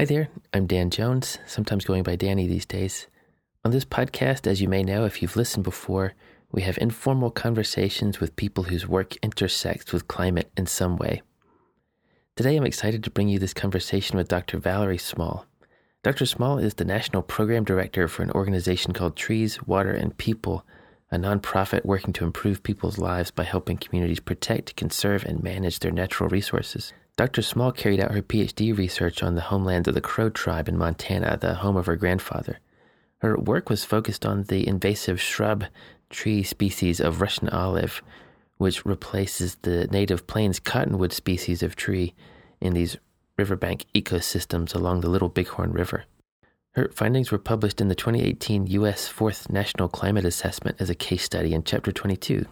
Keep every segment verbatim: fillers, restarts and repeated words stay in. Hi there, I'm Dan Jones, sometimes going by Danny these days. On this podcast, as you may know if you've listened before, we have informal conversations with people whose work intersects with climate in some way. Today I'm excited to bring you this conversation with Doctor Valerie Small. Doctor Small is the National Program Director for an organization called Trees, Water, and People, a nonprofit working to improve people's lives by helping communities protect, conserve, and manage their natural resources. Doctor Small carried out her PhD research on the homelands of the Crow tribe in Montana, the home of her grandfather. Her work was focused on the invasive shrub tree species of Russian olive, which replaces the native plains cottonwood species of tree in these riverbank ecosystems along the Little Bighorn River. Her findings were published in the twenty eighteen U S Fourth National Climate Assessment as a case study in Chapter twenty-two,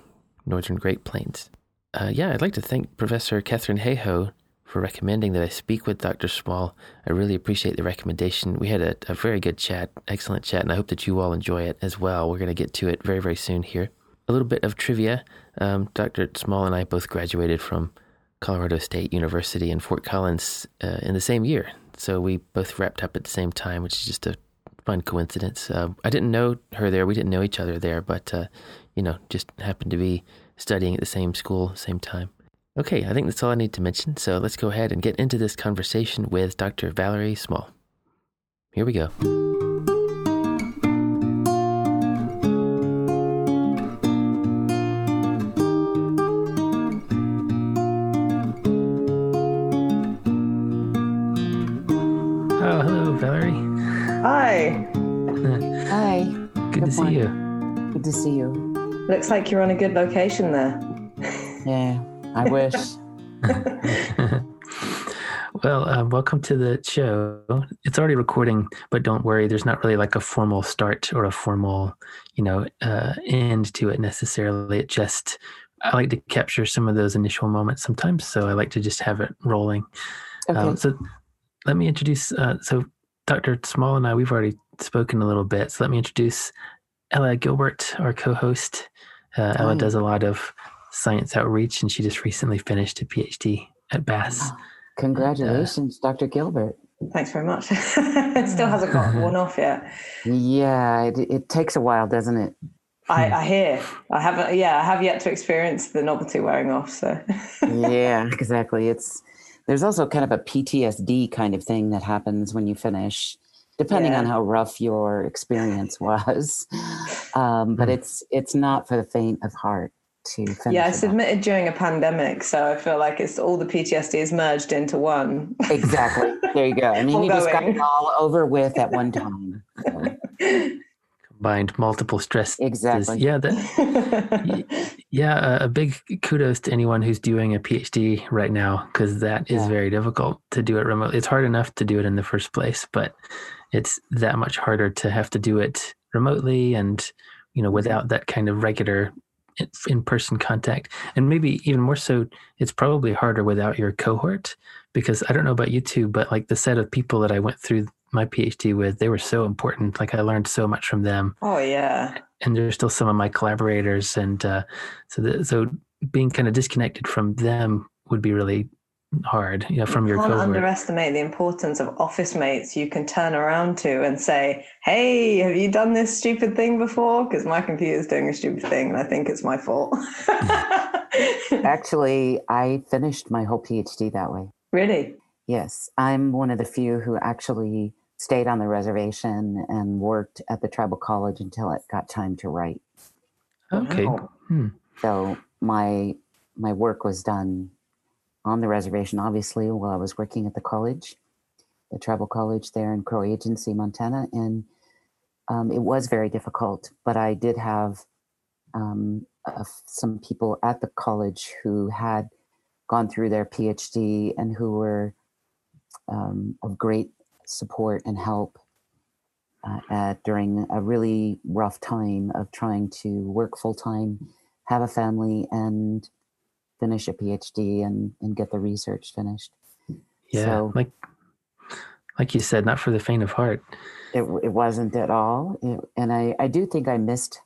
Northern Great Plains. Uh, yeah, I'd like to thank Professor Katharine Hayhoe for recommending that I speak with Doctor Small. I really appreciate the recommendation. We had a, a very good chat, excellent chat, and I hope that you all enjoy it as well. We're going to get to it very, very soon here. A little bit of trivia. Um, Doctor Small and I both graduated from Colorado State University in Fort Collins uh, in the same year. So we both wrapped up at the same time, which is just a fun coincidence. Uh, I didn't know her there. We didn't know each other there, but, uh, you know, just happened to be studying at the same school, same time. Okay, I think that's all I need to mention. So let's go ahead and get into this conversation with Doctor Valerie Small. Here we go. Good to see you. Good to see you. Looks like you're on a good location there. Yeah, I wish. Well, uh, welcome to the show. It's already recording, but don't worry. There's not really like a formal start or a formal, you know, uh, end to it necessarily. It just, I like to capture some of those initial moments sometimes. So I like to just have it rolling. Okay. Um, so let me introduce, uh, so Doctor Small and I, we've already spoken a little bit. So let me introduce Ella Gilbert, our co-host. Uh, Ella does a lot of science outreach, and she just recently finished a PhD at Bass. Wow. Congratulations, uh, Doctor Gilbert. Thanks very much. It still hasn't got worn off yet. Yeah, it, it takes a while, doesn't it? I, I hear. I haven't. Yeah, I have yet to experience the novelty wearing off. So. Yeah, exactly. It's there's also kind of a P T S D kind of thing that happens when you finish, depending yeah. on how rough your experience was. Um, but it's it's not for the faint of heart to finish. Yeah, I submitted during a pandemic, so I feel like it's all the P T S D is merged into one. Exactly. There you go. I mean, all you going. Just got it all over with at one time. So. Combined multiple stresses. Exactly. Yeah, that, yeah, a big kudos to anyone who's doing a PhD right now, because that is yeah. very difficult to do it remotely. It's hard enough to do it in the first place, but it's that much harder to have to do it remotely and, you know, without that kind of regular in-person contact. And maybe even more so, it's probably harder without your cohort, because I don't know about you two, but like the set of people that I went through my PhD with, they were so important. Like I learned so much from them. Oh, yeah. And they're still some of my collaborators. And uh, so the, so being kind of disconnected from them would be really hard, you know, from you your can't cohort. Underestimate the importance of office mates you can turn around to and say, hey, have you done this stupid thing before? Because my computer's doing a stupid thing and I think it's my fault. Actually, I finished my whole PhD that way. Really? Yes. I'm one of the few who actually stayed on the reservation and worked at the tribal college until it got time to write. Okay. Wow. Hmm. So my my work was done on the reservation, obviously, while I was working at the college, the tribal college there in Crow Agency, Montana. And um, it was very difficult, but I did have um, uh, some people at the college who had gone through their PhD and who were um, of great support and help uh, at, during a really rough time of trying to work full-time, have a family, and finish a PhD and, and get the research finished. Yeah, so, like like you said, not for the faint of heart. It it wasn't at all. It, and I, I do think I missed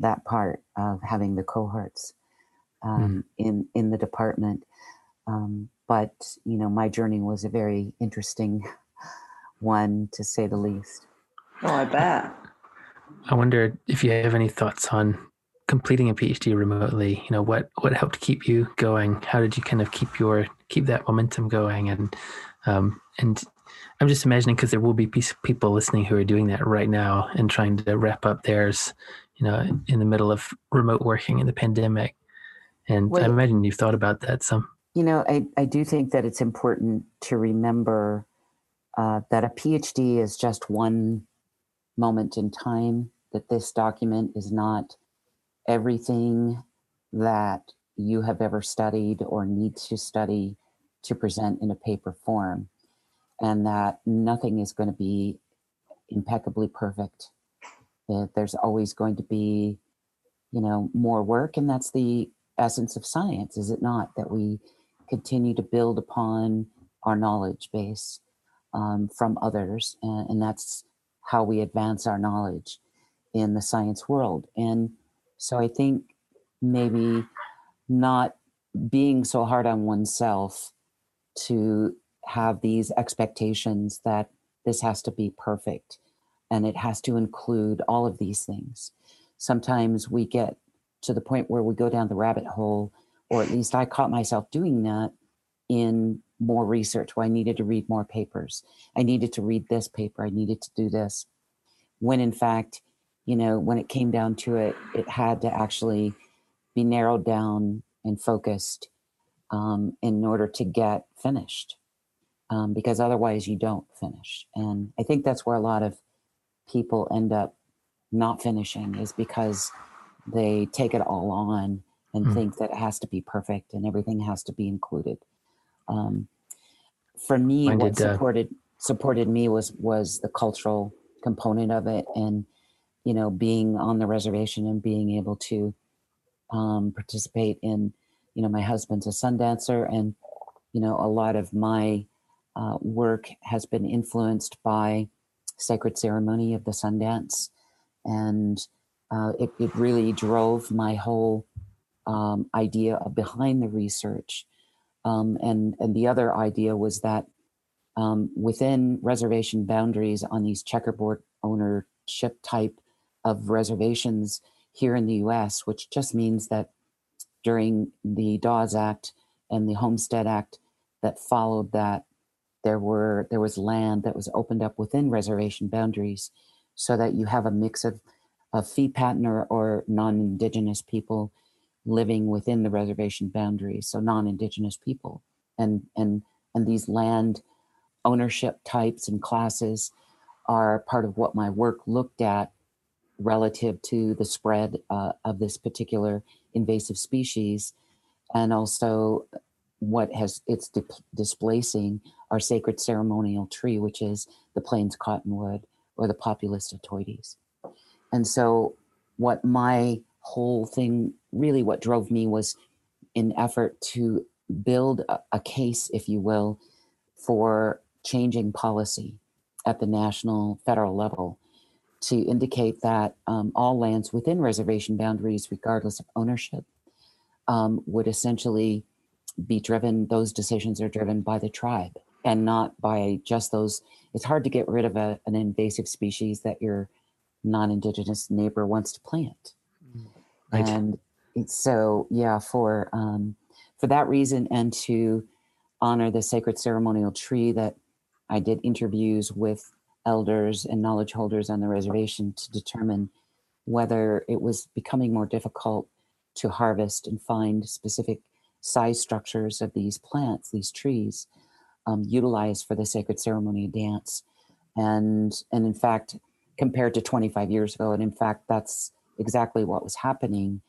that part of having the cohorts um, mm. in, in the department. Um, but, you know, my journey was a very interesting one, to say the least. Oh, I bet. I wonder if you have any thoughts on completing a PhD remotely. You know, what, what helped keep you going? How did you kind of keep your, keep that momentum going? And, um, and I'm just imagining, because there will be people listening who are doing that right now and trying to wrap up theirs, you know, in the middle of remote working and the pandemic. And well, I imagine you've thought about that some. You know, I, I do think that it's important to remember uh, that a PhD is just one moment in time, that this document is not everything that you have ever studied or need to study to present in a paper form, and that nothing is going to be impeccably perfect. There's always going to be, you know, more work, and that's the essence of science, is it not? That we continue to build upon our knowledge base um, from others, and, and that's how we advance our knowledge in the science world. And so I think maybe not being so hard on oneself to have these expectations that this has to be perfect and it has to include all of these things. Sometimes we get to the point where we go down the rabbit hole, or at least I caught myself doing that in more research, where I needed to read more papers. I needed to read this paper. I needed to do this. When in fact, you know, when it came down to it, it had to actually be narrowed down and focused um, in order to get finished, um, because otherwise you don't finish. And I think that's where a lot of people end up not finishing, is because they take it all on and mm-hmm. think that it has to be perfect and everything has to be included. Um, for me, Mine what did, uh... supported supported me was was the cultural component of it, and you know, being on the reservation and being able to um, participate in, you know, my husband's a sun dancer, and you know, a lot of my uh, work has been influenced by sacred ceremony of the sun dance, and Uh, it, it really drove my whole um, idea of behind the research. Um, and, and the other idea was that um, within reservation boundaries, on these checkerboard ownership type of reservations here in the U S, which just means that during the Dawes Act and the Homestead Act that followed that, there were there was land that was opened up within reservation boundaries so that you have a mix of a fee pattern or, or non-Indigenous people living within the reservation boundaries, so non-Indigenous people. And, and, and these land ownership types and classes are part of what my work looked at relative to the spread uh, of this particular invasive species, and also what has it's di- displacing our sacred ceremonial tree, which is the Plains Cottonwood or the Populus deltoides. And so what my whole thing, really what drove me, was an effort to build a, a case, if you will, for changing policy at the national, federal level to indicate that um, all lands within reservation boundaries, regardless of ownership, um, would essentially be driven, those decisions are driven by the tribe and not by just those. It's hard to get rid of a, an invasive species that you're non-Indigenous neighbor wants to plant. Right. And so, yeah, for um, for that reason, and to honor the sacred ceremonial tree, that I did interviews with elders and knowledge holders on the reservation to determine whether it was becoming more difficult to harvest and find specific size structures of these plants, these trees, um, utilized for the sacred ceremony dance. And, and in fact, compared to twenty-five years ago. And in fact, that's exactly what was happening.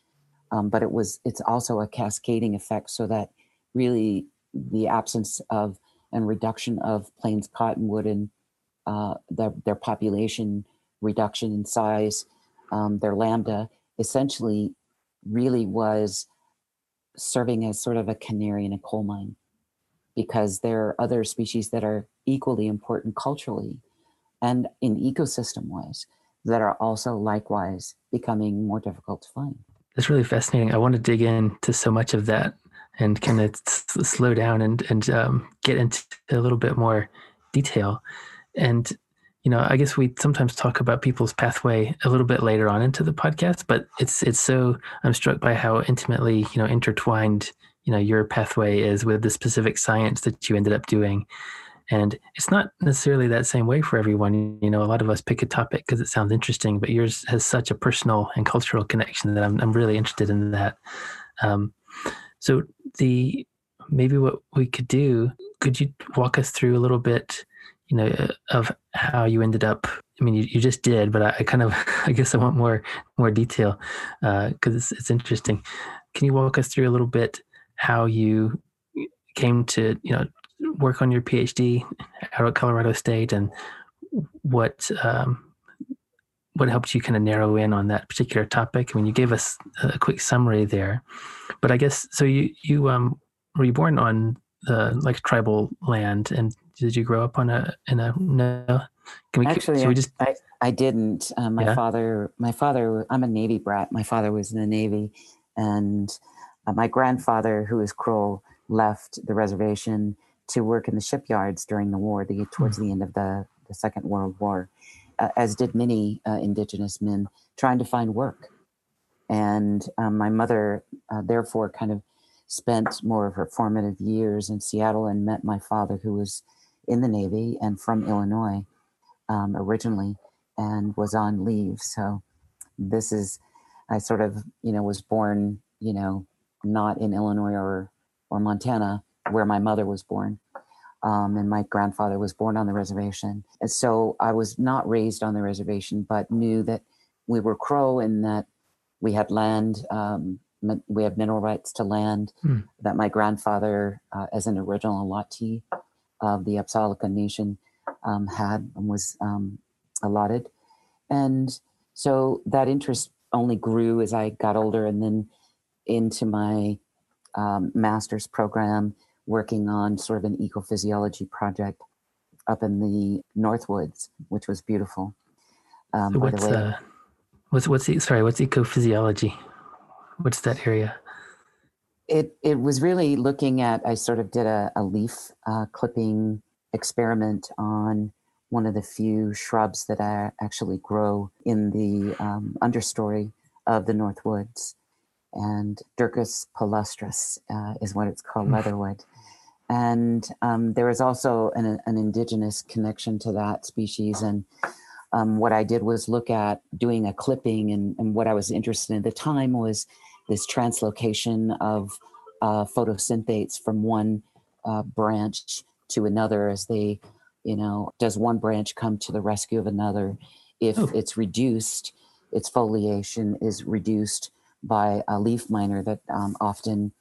Um, but it was, it's also a cascading effect, so that really the absence of and reduction of Plains Cottonwood and uh, their, their population reduction in size, um, their lambda, essentially really was serving as sort of a canary in a coal mine, because there are other species that are equally important culturally and in ecosystem-wise, that are also likewise becoming more difficult to find. That's really fascinating. I want to dig into so much of that and kind of s- slow down and, and um, get into a little bit more detail. And, you know, I guess we sometimes talk about people's pathway a little bit later on into the podcast, but it's, it's so, I'm struck by how intimately, you know, intertwined, you know, your pathway is with the specific science that you ended up doing. And it's not necessarily that same way for everyone. You know, a lot of us pick a topic because it sounds interesting, but yours has such a personal and cultural connection that I'm, I'm really interested in that. Um, so the, maybe what we could do, could you walk us through a little bit, you know, of how you ended up, I mean, you, you just did, but I, I kind of, I guess I want more, more detail, uh, cause it's, it's interesting. Can you walk us through a little bit how you came to, you know, work on your PhD out at Colorado State, and what, um, what helped you kind of narrow in on that particular topic? I mean, you gave us a quick summary there, but I guess, so you, you, um, were you born on the like tribal land, and did you grow up on a, in a, no? Can we, Actually, so we just, I, I didn't, um, my yeah. father, my father, I'm a Navy brat. My father was in the Navy, and uh, my grandfather, who is Crow, left the reservation to work in the shipyards during the war, the, towards mm. the end of the, the Second World War, uh, as did many uh, indigenous men trying to find work. And um, my mother, uh, therefore, kind of spent more of her formative years in Seattle and met my father, who was in the Navy and from Illinois um, originally, and was on leave. So this is, I sort of, you know, was born, you know, not in Illinois or, or Montana, where my mother was born, um, and my grandfather was born on the reservation. And so I was not raised on the reservation, but knew that we were Crow and that we had land, um, we have mineral rights to land, mm. that my grandfather, uh, as an original Lati of the Apsáalooke Nation, um, had and was um, allotted. And so that interest only grew as I got older, and then into my um, master's program, working on sort of an ecophysiology project up in the Northwoods, which was beautiful. Um, so what's, by the way, uh, what's, what's, sorry, what's ecophysiology? What's that area? It it was really looking at, I sort of did a, a leaf uh, clipping experiment on one of the few shrubs that I actually grow in the um, understory of the Northwoods. And Dirca palustris uh, is what it's called, leatherwood. And um, there is also an, an indigenous connection to that species. And um, what I did was look at doing a clipping, and, and what I was interested in at the time was this translocation of uh, photosynthetates from one uh, branch to another as they, you know, does one branch come to the rescue of another? If oh. it's reduced, its foliation is reduced by a leaf miner that um, often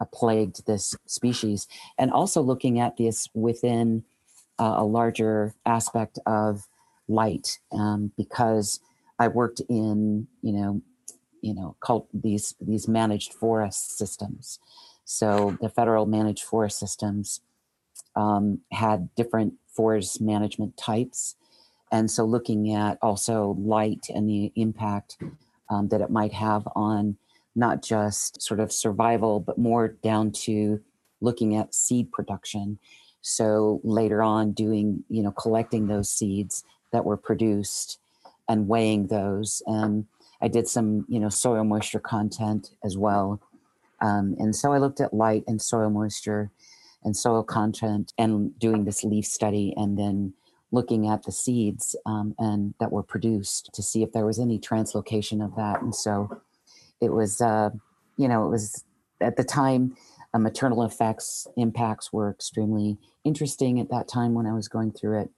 uh, plagued this species, and also looking at this within uh, a larger aspect of light, um, because I worked in you know, you know, cult, these these managed forest systems. So the federal managed forest systems um, had different forest management types, and so looking at also light and the impact Um, that it might have on not just sort of survival, but more down to looking at seed production. So later on doing, you know, collecting those seeds that were produced and weighing those. And I did some, you know, soil moisture content as well. Um, and so I looked at light and soil moisture and soil content and doing this leaf study, and then looking at the seeds um, and that were produced to see if there was any translocation of that. And so it was, uh, you know, it was at the time, uh, maternal effects impacts were extremely interesting at that time when I was going through it,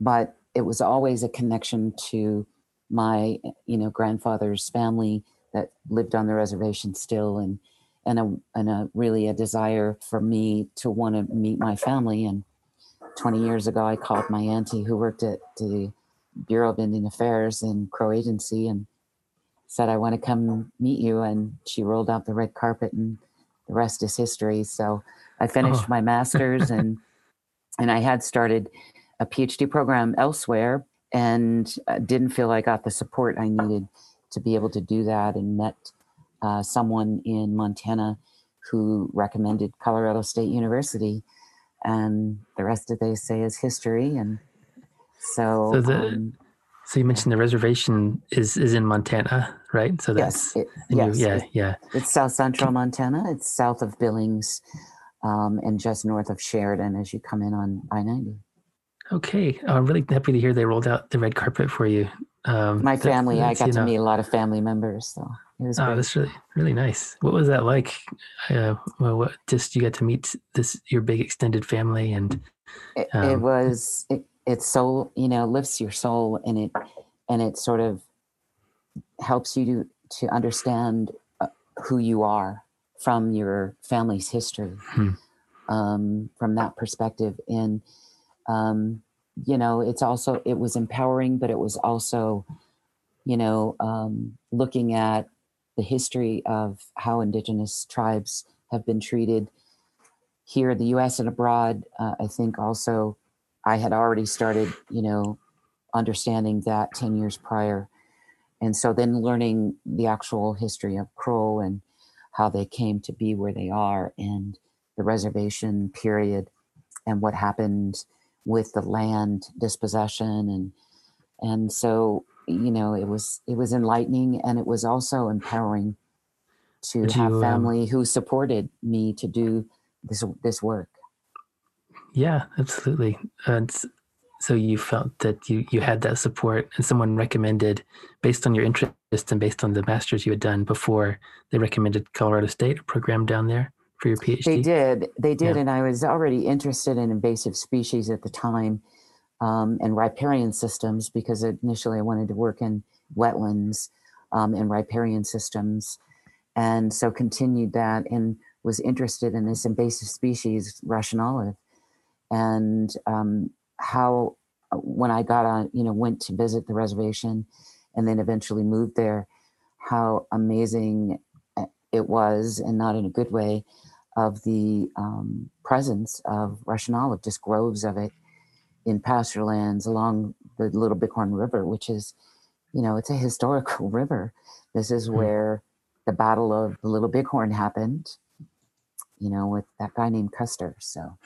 but it was always a connection to my, you know, grandfather's family that lived on the reservation still, and, and a, and a really a desire for me to want to meet my family. And twenty years ago, I called my auntie who worked at the Bureau of Indian Affairs in Crow Agency and said, I want to come meet you. And she rolled out the red carpet, and the rest is history. So I finished oh. my master's and and I had started a PhD program elsewhere, and didn't feel I got the support I needed to be able to do that, and met uh, someone in Montana who recommended Colorado State University. And the rest of they say is history. And So, so, the, um, so you mentioned the reservation is, is in Montana, right? So that's, yes, it, yes you, yeah, it, yeah. It's South Central Montana. It's south of Billings, um, and just north of Sheridan as you come in on I ninety. Okay, I'm uh, really happy to hear they rolled out the red carpet for you. Um, My family, that, I got to know. meet a lot of family members, so it was. Oh, great. That's really really nice. What was that like? Uh, well, what, just you got to meet this your big extended family, and um, it, it was it, it's soul, you know, lifts your soul, and it and it sort of helps you to to understand who you are from your family's history, hmm. um, from that perspective, and. Um, you know, it's also, it was empowering, but it was also, you know, um, looking at the history of how indigenous tribes have been treated here in the U S and abroad. Uh, I think also I had already started, you know, understanding that ten years prior. And so then learning the actual history of Crow and how they came to be where they are and the reservation period and what happened with the land dispossession. And, and so, you know, it was, it was enlightening, and it was also empowering to Did have you, family um, who supported me to do this, this work. Yeah, absolutely. And so you felt that you, you had that support, and someone recommended based on your interest and based on the master's you had done before, they recommended Colorado State, a program down there. For your PhD? They did. They did. Yeah. And I was already interested in invasive species at the time, um, and riparian systems, because initially I wanted to work in wetlands um, and riparian systems. And so continued that and was interested in this invasive species, Russian olive. And um, how, when I got on, you know, went to visit the reservation and then eventually moved there, how amazing it was, and not in a good way, of the um, presence of Russian olive, just groves of it in pasture lands along the Little Bighorn River, which is, you know, it's a historical river. This is where the Battle of the Little Bighorn happened, you know, with that guy named Custer, so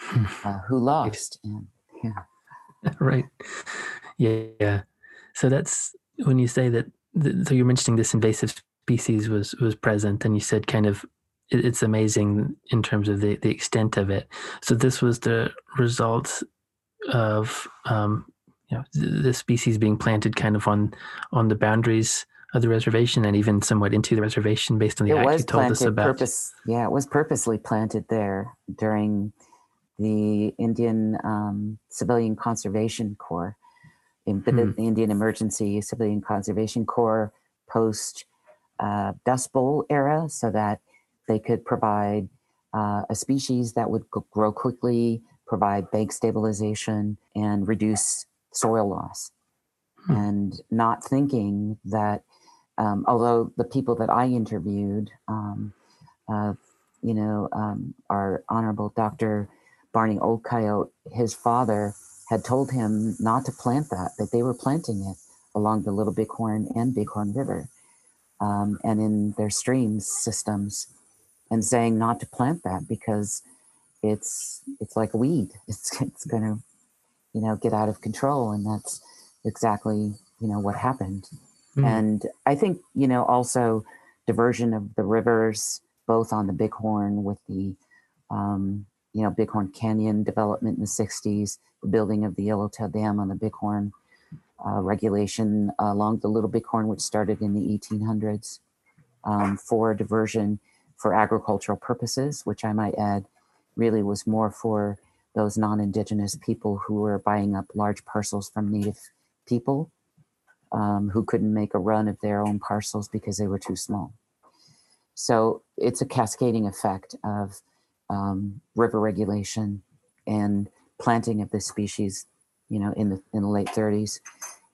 uh, who lost. And, yeah. Right. Yeah. So that's when you say that, th- so you're mentioning this invasive species was was present, and you said kind of it, it's amazing in terms of the, the extent of it. So this was the result of um, you know the species being planted kind of on on the boundaries of the reservation, and even somewhat into the reservation based on the it act you told us about. Purpose, yeah, it was purposely planted there during the Indian um, Civilian Conservation Corps, in, the, mm. the Indian Emergency Civilian Conservation Corps post. Uh, Dust Bowl era, so that they could provide uh, a species that would g- grow quickly, provide bank stabilization, and reduce soil loss. Hmm. And not thinking that, um, although the people that I interviewed, um, uh, you know, um, our Honorable Doctor Barney Old Coyote, his father had told him not to plant that, that they were planting it along the Little Bighorn and Bighorn River. Um, and in their streams systems, and saying not to plant that because it's it's like a weed. It's it's going to, you know, get out of control, and that's exactly you know what happened. Mm. And I think you know also diversion of the rivers, both on the Bighorn with the um, you know Bighorn Canyon development in the sixties, the building of the Yellowtail Dam on the Bighorn. Uh, regulation uh, along the Little Bighorn, which started in the eighteen hundreds um, for diversion for agricultural purposes, which I might add really was more for those non-Indigenous people who were buying up large parcels from Native people um, who couldn't make a run of their own parcels because they were too small. So it's a cascading effect of um, river regulation and planting of this species you know, in the in the late thirties,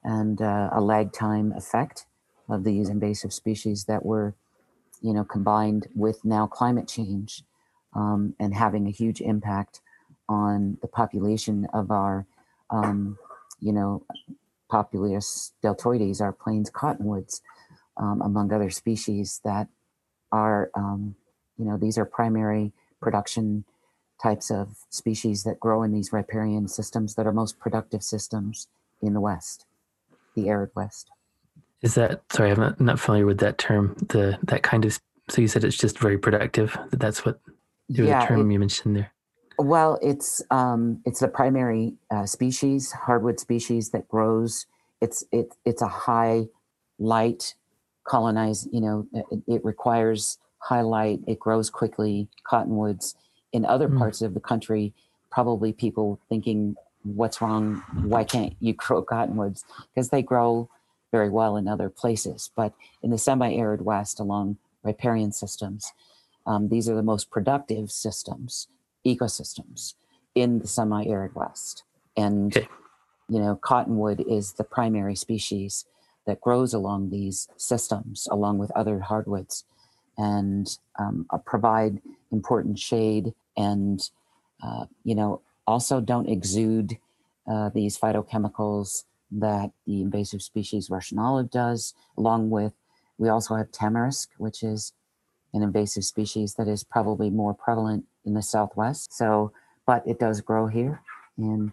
and uh, a lag time effect of these invasive species that were, you know, combined with now climate change um, and having a huge impact on the population of our, um, you know, Populus deltoides, our plains cottonwoods, um, among other species that are, um, you know, these are primary production types of species that grow in these riparian systems that are most productive systems in the West, the arid West. Is that, sorry, I'm not, not familiar with that term, the that kind of, so you said it's just very productive, that that's what the yeah, term it, you mentioned there. Well, it's um, it's the primary uh, species, hardwood species that grows. It's it it's a high light colonized, you know, it, it requires high light. It grows quickly, cottonwoods. In other mm. parts of the country, probably people thinking, what's wrong? Why can't you grow cottonwoods? Because they grow very well in other places. But in the semi-arid West along riparian systems, um, these are the most productive systems, ecosystems in the semi-arid West. And, okay. you know, cottonwood is the primary species that grows along these systems, along with other hardwoods, and um, provide important shade and, uh, you know, also don't exude uh, these phytochemicals that the invasive species Russian olive does, along with, we also have tamarisk, which is an invasive species that is probably more prevalent in the Southwest. So, but it does grow here. And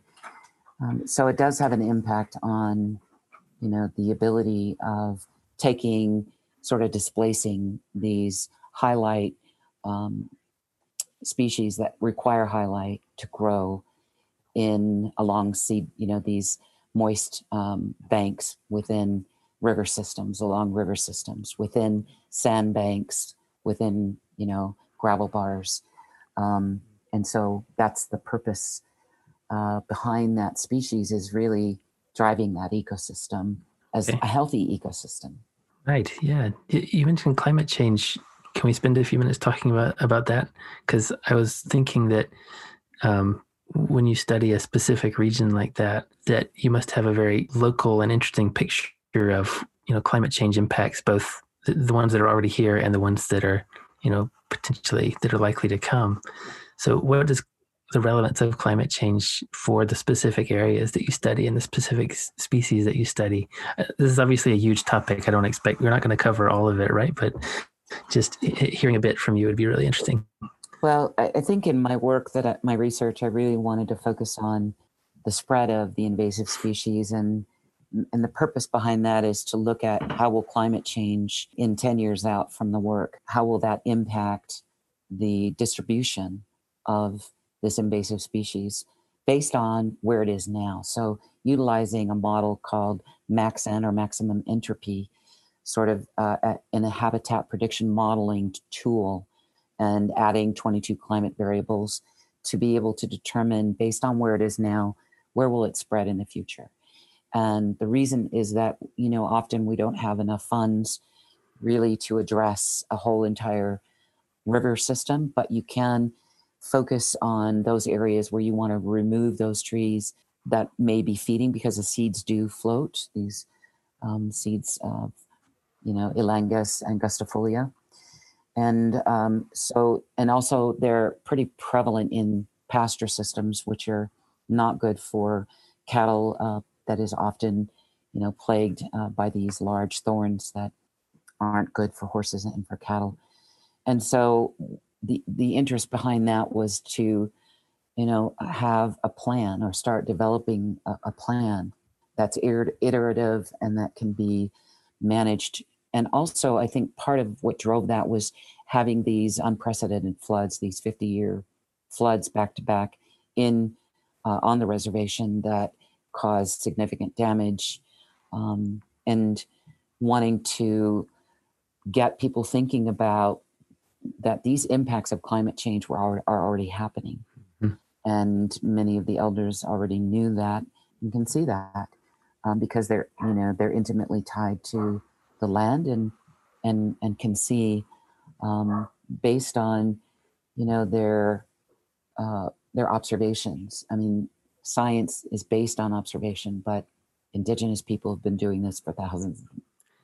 um, so it does have an impact on, you know, the ability of taking, sort of displacing these highlight um, species that require highlight to grow in along sea, you know, these moist um, banks within river systems, along river systems, within sandbanks, within, you know, gravel bars. Um, and so that's the purpose uh, behind that species, is really driving that ecosystem as okay. a healthy ecosystem. Right. Yeah. You mentioned climate change. Can we spend a few minutes talking about, about that? Because I was thinking that um, when you study a specific region like that, that you must have a very local and interesting picture of, you know, climate change impacts, both the, the ones that are already here and the ones that are, you know, potentially that are likely to come. So what is the relevance of climate change for the specific areas that you study and the specific species that you study? Uh, this is obviously a huge topic. I don't expect, we're not going to cover all of it, right? But just h- hearing a bit from you would be really interesting. Well, I, I think in my work, that I, my research, I really wanted to focus on the spread of the invasive species, and and the purpose behind that is to look at how will climate change in ten years out from the work, how will that impact the distribution of this invasive species based on where it is now. So utilizing a model called MaxEnt, or maximum entropy, sort of uh, in a habitat prediction modeling tool, and adding twenty-two climate variables to be able to determine, based on where it is now, where will it spread in the future. And the reason is that, you know, often we don't have enough funds really to address a whole entire river system, but you can focus on those areas where you want to remove those trees that may be feeding, because the seeds do float, these um, seeds of, you know, Elangus angustifolia. And um, so, and also they're pretty prevalent in pasture systems, which are not good for cattle, uh, that is often, you know, plagued uh, by these large thorns that aren't good for horses and for cattle. And so The, the interest behind that was to, you know, have a plan, or start developing a, a plan that's iterative and that can be managed. And also, I think part of what drove that was having these unprecedented floods, these fifty-year floods back to back in uh, on the reservation that caused significant damage, um, and wanting to get people thinking about that these impacts of climate change were are already happening. Mm-hmm. And many of the elders already knew that and can see that um, because they're, you know, they're intimately tied to the land, and, and, and can see um, based on, you know, their, uh, their observations. I mean, science is based on observation, but indigenous people have been doing this for thousands of years.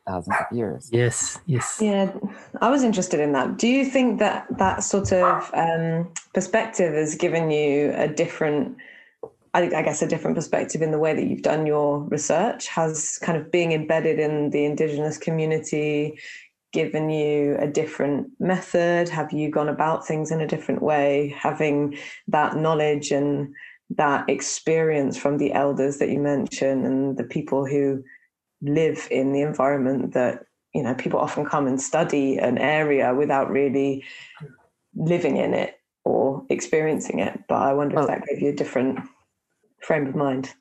Thousands of years. Yes, yes. Yeah, I was interested in that. Do you think that that sort of um, perspective has given you a different, I, I guess, a different perspective in the way that you've done your research? Has kind of being embedded in the indigenous community given you a different method? Have you gone about things in a different way, having that knowledge and that experience from the elders that you mentioned and the people who live in the environment that, you know, people often come and study an area without really living in it or experiencing it. But I wonder well, if that gave you a different frame of mind.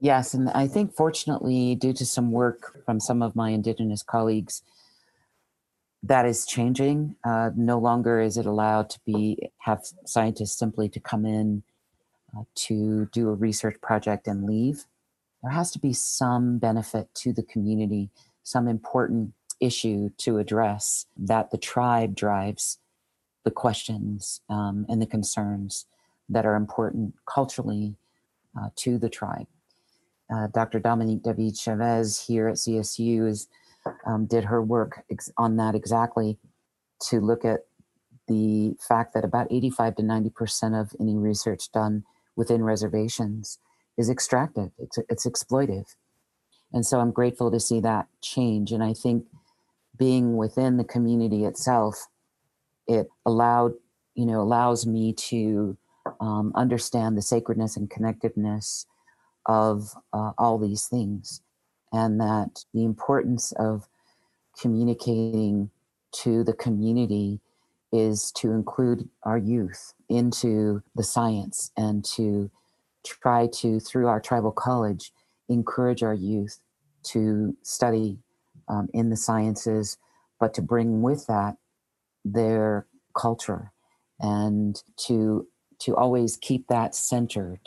Yes. And I think fortunately, due to some work from some of my Indigenous colleagues, that is changing. Uh, no longer is it allowed to be, have scientists simply to come in uh, to do a research project and leave. There has to be some benefit to the community, some important issue to address, that the tribe drives the questions um, and the concerns that are important culturally uh, to the tribe. Uh, Doctor Dominique W. Chavez here at C S U is, um, did her work ex- on that exactly, to look at the fact that about eighty-five to ninety percent of any research done within reservations is extractive. It's, it's exploitive. And so I'm grateful to see that change. And I think being within the community itself, it allowed, you know, allows me to um, understand the sacredness and connectedness of uh, all these things, and that the importance of communicating to the community is to include our youth into the science and to try to, through our tribal college, encourage our youth to study um, in the sciences, but to bring with that their culture and to to always keep that centered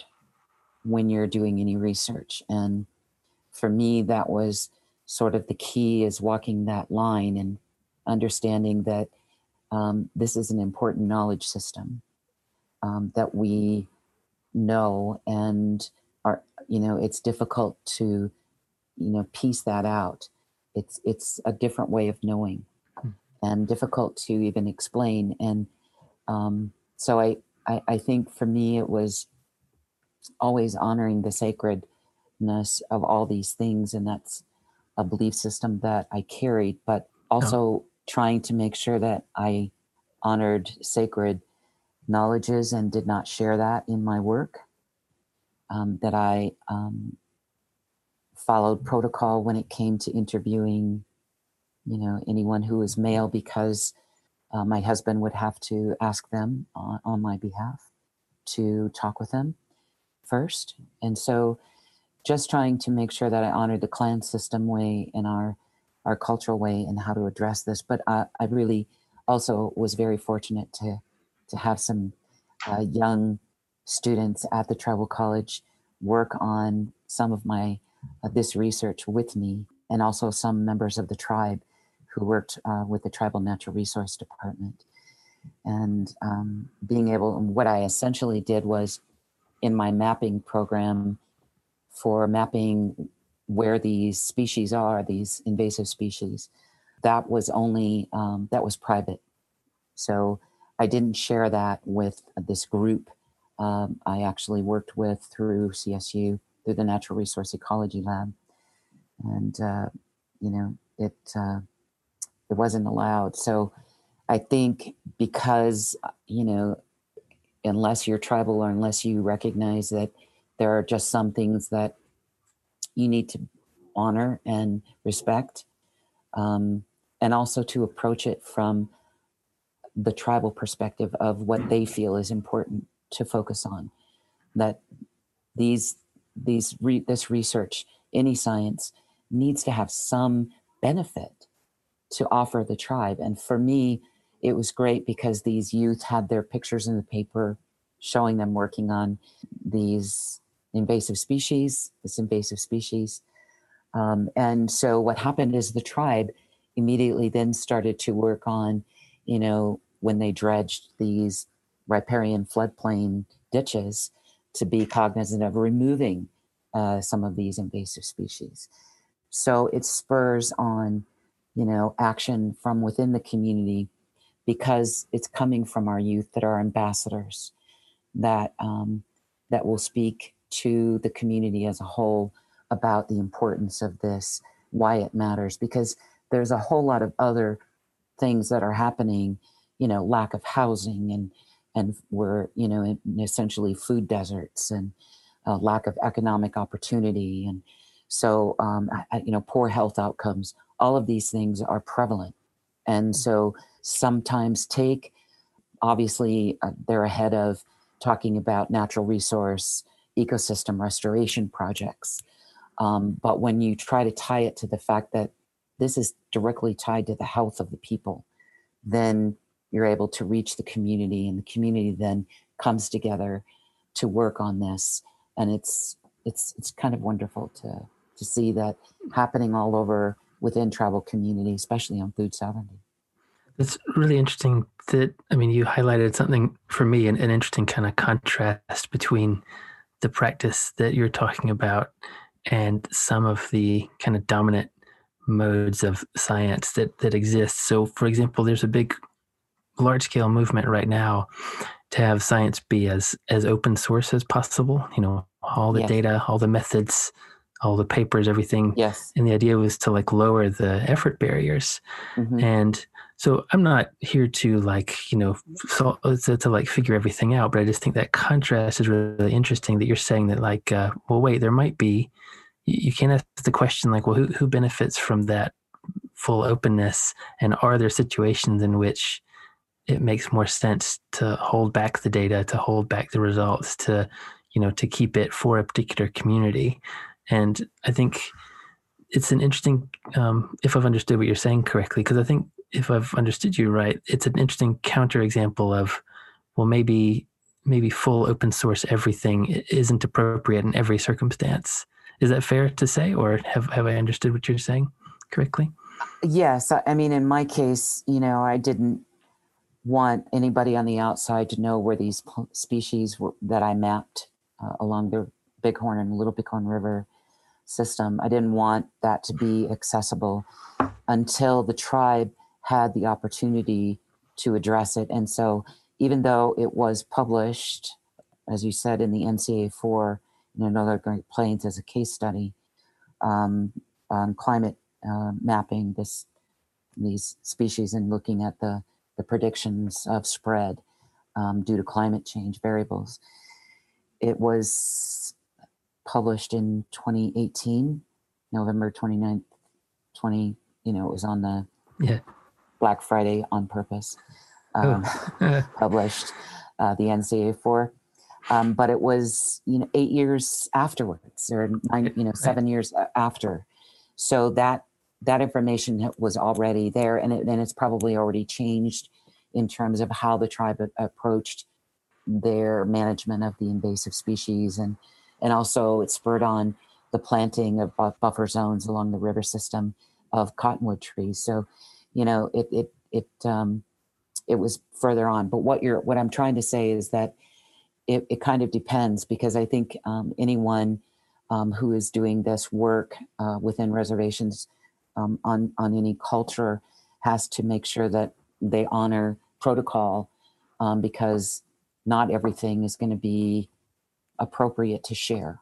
when you're doing any research. And for me, that was sort of the key, is walking that line and understanding that um, this is an important knowledge system um, that we know and are, you know, it's difficult to, you know, piece that out. It's, it's a different way of knowing and difficult to even explain. And um, so I, I, I think for me, it was always honoring the sacredness of all these things, and that's a belief system that I carried, but also oh. trying to make sure that I honored sacred knowledges and did not share that in my work, um, that I um, followed protocol when it came to interviewing, you know, anyone who was male, because uh, my husband would have to ask them on, on my behalf to talk with them first. And so just trying to make sure that I honored the clan system way and our our cultural way and how to address this. But I, I really also was very fortunate to to have some uh, young students at the tribal college work on some of my uh, this research with me, and also some members of the tribe who worked uh, with the Tribal Natural Resource Department. And um, being able, and what I essentially did was, in my mapping program for mapping where these species are, these invasive species, that was only, um, that was private. So I didn't share that with this group. Um, I actually worked with through C S U, through the Natural Resource Ecology Lab. And, uh, you know, it, uh, it wasn't allowed. So I think because, you know, unless you're tribal or unless you recognize that there are just some things that you need to honor and respect, um, and also to approach it from the tribal perspective of what they feel is important to focus on, that these these re- this research, any science, needs to have some benefit to offer the tribe. And for me, it was great because these youth had their pictures in the paper showing them working on these invasive species, this invasive species. Um, and so what happened is the tribe immediately then started to work on, you know, when they dredged these riparian floodplain ditches, to be cognizant of removing uh, some of these invasive species. So it spurs on, you know, action from within the community, because it's coming from our youth that are ambassadors, that um, that will speak to the community as a whole about the importance of this, why it matters, because there's a whole lot of other things that are happening, you know, lack of housing and, and were, you know, in essentially food deserts and a lack of economic opportunity. And so, um, I, you know, poor health outcomes, all of these things are prevalent. And so sometimes take, obviously, uh, they're ahead of talking about natural resource ecosystem restoration projects. Um, but when you try to tie it to the fact that this is directly tied to the health of the people, then you're able to reach the community, and the community then comes together to work on this. And it's it's it's kind of wonderful to to see that happening all over within tribal community, especially on food sovereignty. It's really interesting that, I mean, you highlighted something for me, an, an interesting kind of contrast between the practice that you're talking about and some of the kind of dominant modes of science that that exist. So, for example, there's a big large-scale movement right now to have science be as as open source as possible, you know, all the yes. data, all the methods, all the papers, everything. Yes. And the idea was to like lower the effort barriers. Mm-hmm. And so I'm not here to like, you know, so, so to like figure everything out, but I just think that contrast is really interesting that you're saying that like, uh, well, wait, there might be, you, you can't ask the question like, well, who, who benefits from that full openness? And are there situations in which it makes more sense to hold back the data, to hold back the results, to, you know, to keep it for a particular community? And I think it's an interesting, um, if I've understood what you're saying correctly, because I think if I've understood you right, it's an interesting counterexample of, well, maybe maybe full open source everything isn't appropriate in every circumstance. Is that fair to say, or have, have I understood what you're saying correctly? Yes. I mean, in my case, you know, I didn't want anybody on the outside to know where these species were, that I mapped uh, along the Bighorn and Little Bighorn River system. I didn't want that to be accessible until the tribe had the opportunity to address it. And so even though it was published, as you said, in the N C A four, you know, Northern Great Plains as a case study um, on climate uh, mapping this these species and looking at the, the predictions of spread um, due to climate change variables. It was published in twenty eighteen, November twenty-ninth, twenty, you know, it was on the yeah. Black Friday on purpose, um, oh. published uh, the N C A four. Um, but it was, you know, eight years afterwards or, nine, you know, seven years after. So that that information was already there, and, it, and it's probably already changed in terms of how the tribe approached their management of the invasive species. And, and also it spurred on the planting of buffer zones along the river system of cottonwood trees. So, you know, it it it um, it was further on. But what you're what I'm trying to say is that it, it kind of depends, because I think um, anyone um, who is doing this work uh, within reservations um, on on any culture has to make sure that they honor protocol, um, because not everything is going to be appropriate to share,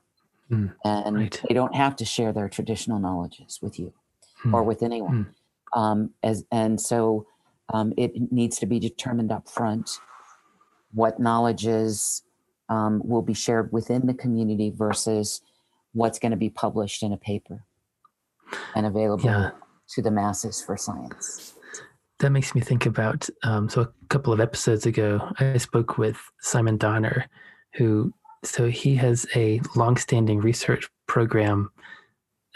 mm, and right. they don't have to share their traditional knowledges with you mm. or with anyone. Mm. Um, as, and so um, it needs to be determined up front what knowledges um, will be shared within the community versus what's going to be published in a paper and available yeah. to the masses for science. That makes me think about, um, so a couple of episodes ago, I spoke with Simon Donner, who, so he has a longstanding research program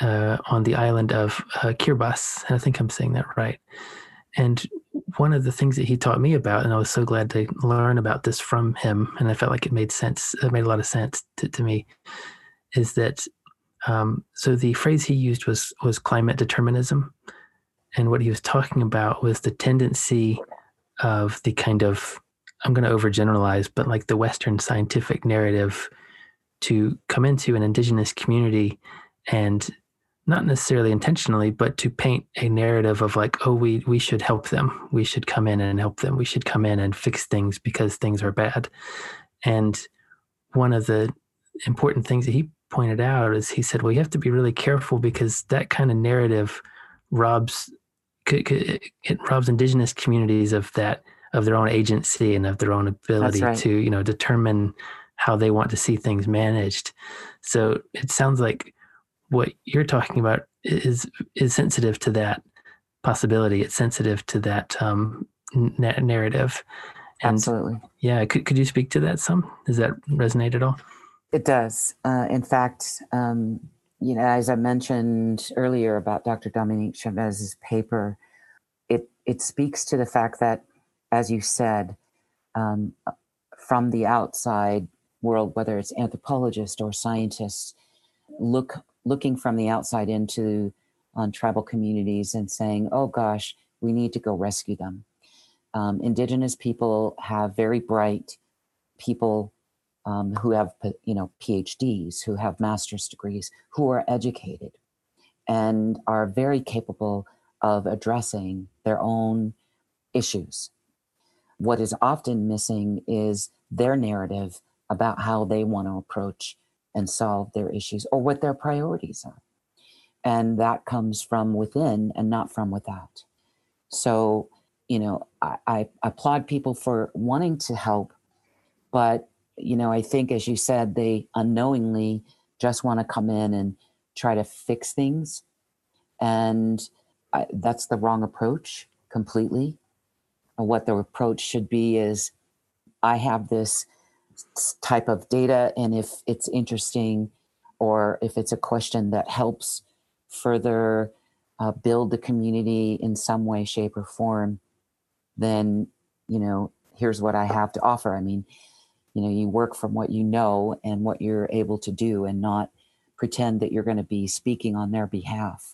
Uh, on the island of uh, Kiribati, and I think I'm saying that right. And one of the things that he taught me about, and I was so glad to learn about this from him, and I felt like it made sense, it made a lot of sense to, to me, is that, um, so the phrase he used was, was climate determinism. And what he was talking about was the tendency of the kind of, I'm going to overgeneralize, but like the Western scientific narrative to come into an indigenous community and not necessarily intentionally, but to paint a narrative of like, oh, we we should help them. We should come in and help them. We should come in and fix things because things are bad. And one of the important things that he pointed out is he said, well, you have to be really careful because that kind of narrative robs, it robs indigenous communities of that of their own agency and of their own ability right. to, you know, determine how they want to see things managed. So it sounds like what you're talking about is is sensitive to that possibility. It's sensitive to that um, n- narrative. And absolutely. Yeah. Could could you speak to that some? Does that resonate at all? It does. Uh, in fact, um, you know, as I mentioned earlier about Doctor Dominique Chavez's paper, it it speaks to the fact that, as you said, um, from the outside world, whether it's anthropologists or scientists, look looking from the outside into on tribal communities and saying, "Oh gosh, we need to go rescue them." Um, indigenous people have very bright people um, who have, you know, P H Ds, who have master's degrees, who are educated and are very capable of addressing their own issues. What is often missing is their narrative about how they want to approach and solve their issues or what their priorities are. And that comes from within and not from without. So, you know, I, I applaud people for wanting to help, but, you know, I think, as you said, they unknowingly just want to come in and try to fix things. And I, that's the wrong approach completely. What the approach should be is, I have this type of data, and if it's interesting or if it's a question that helps further uh, build the community in some way, shape, or form, then, you know, here's what I have to offer. I mean, you know, you work from what you know and what you're able to do and not pretend that you're going to be speaking on their behalf.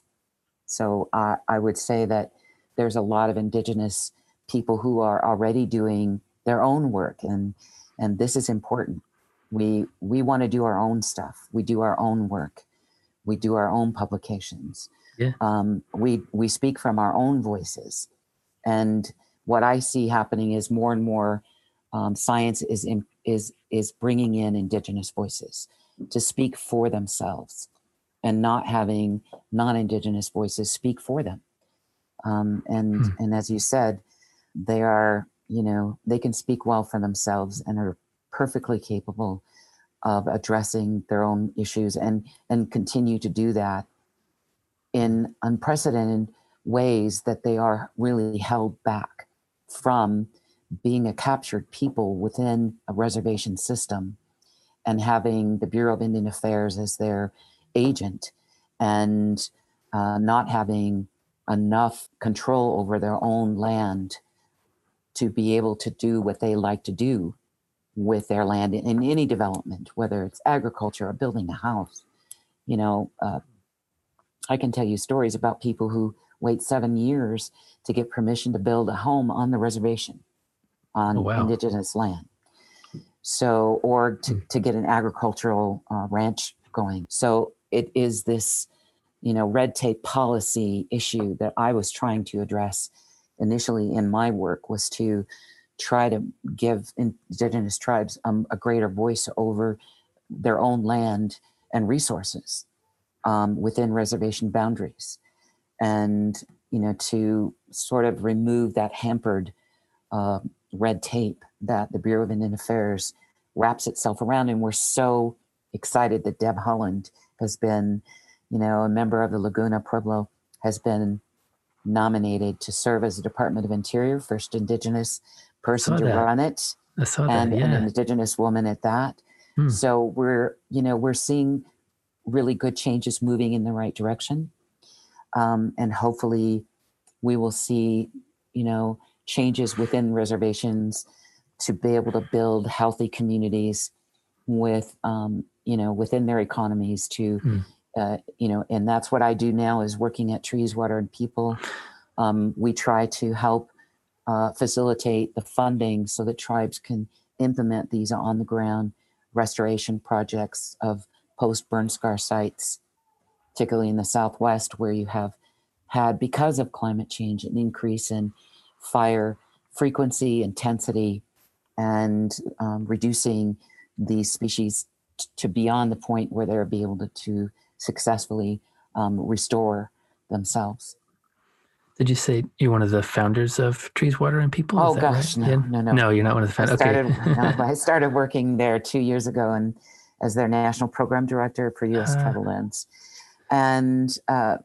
So uh, I would say that there's a lot of indigenous people who are already doing their own work. And, and this is important. We, we want to do our own stuff. We do our own work. We do our own publications. Yeah. Um, we, we speak from our own voices. And what I see happening is more and more um, science is, in, is, is bringing in indigenous voices to speak for themselves and not having non-indigenous voices speak for them. Um, and, hmm. and as you said, they are, you know, they can speak well for themselves and are perfectly capable of addressing their own issues and, and continue to do that in unprecedented ways that they are really held back from being a captured people within a reservation system and having the Bureau of Indian Affairs as their agent and uh, not having enough control over their own land to be able to do what they like to do with their land in any development, whether it's agriculture or building a house. You know, uh, I can tell you stories about people who wait seven years to get permission to build a home on the reservation on oh, wow. indigenous land. So, or to, to get an agricultural uh, ranch going. So it is this, you know, red tape policy issue that I was trying to address initially in my work, was to try to give indigenous tribes um, a greater voice over their own land and resources um, within reservation boundaries, and, you know, to sort of remove that hampered uh, red tape that the Bureau of Indian Affairs wraps itself around. And we're so excited that Deb Holland has been, you know, a member of the Laguna Pueblo, has been nominated to serve as the Department of Interior, first indigenous person to that. run it, I saw and, that, yeah. and an indigenous woman at that. Hmm. So we're, you know, we're seeing really good changes moving in the right direction. Um, and hopefully we will see, you know, changes within reservations to be able to build healthy communities with, um, you know, within their economies to, hmm. Uh, you know, and that's what I do now, is working at Trees, Water, and People. Um, we try to help uh, facilitate the funding so that tribes can implement these on the ground restoration projects of post-burn scar sites, particularly in the Southwest, where you have had, because of climate change, an increase in fire frequency, intensity, and um, reducing these species t- to beyond the point where they'll be able to, to successfully um, restore themselves. Did you say you're one of the founders of Trees, Water, and People? Oh, gosh, right? no, yeah. no, no. No, you're not one of the founders. I, okay. no, I started working there two years ago and as their national program director for U S Uh, Tribal Lands. And, uh,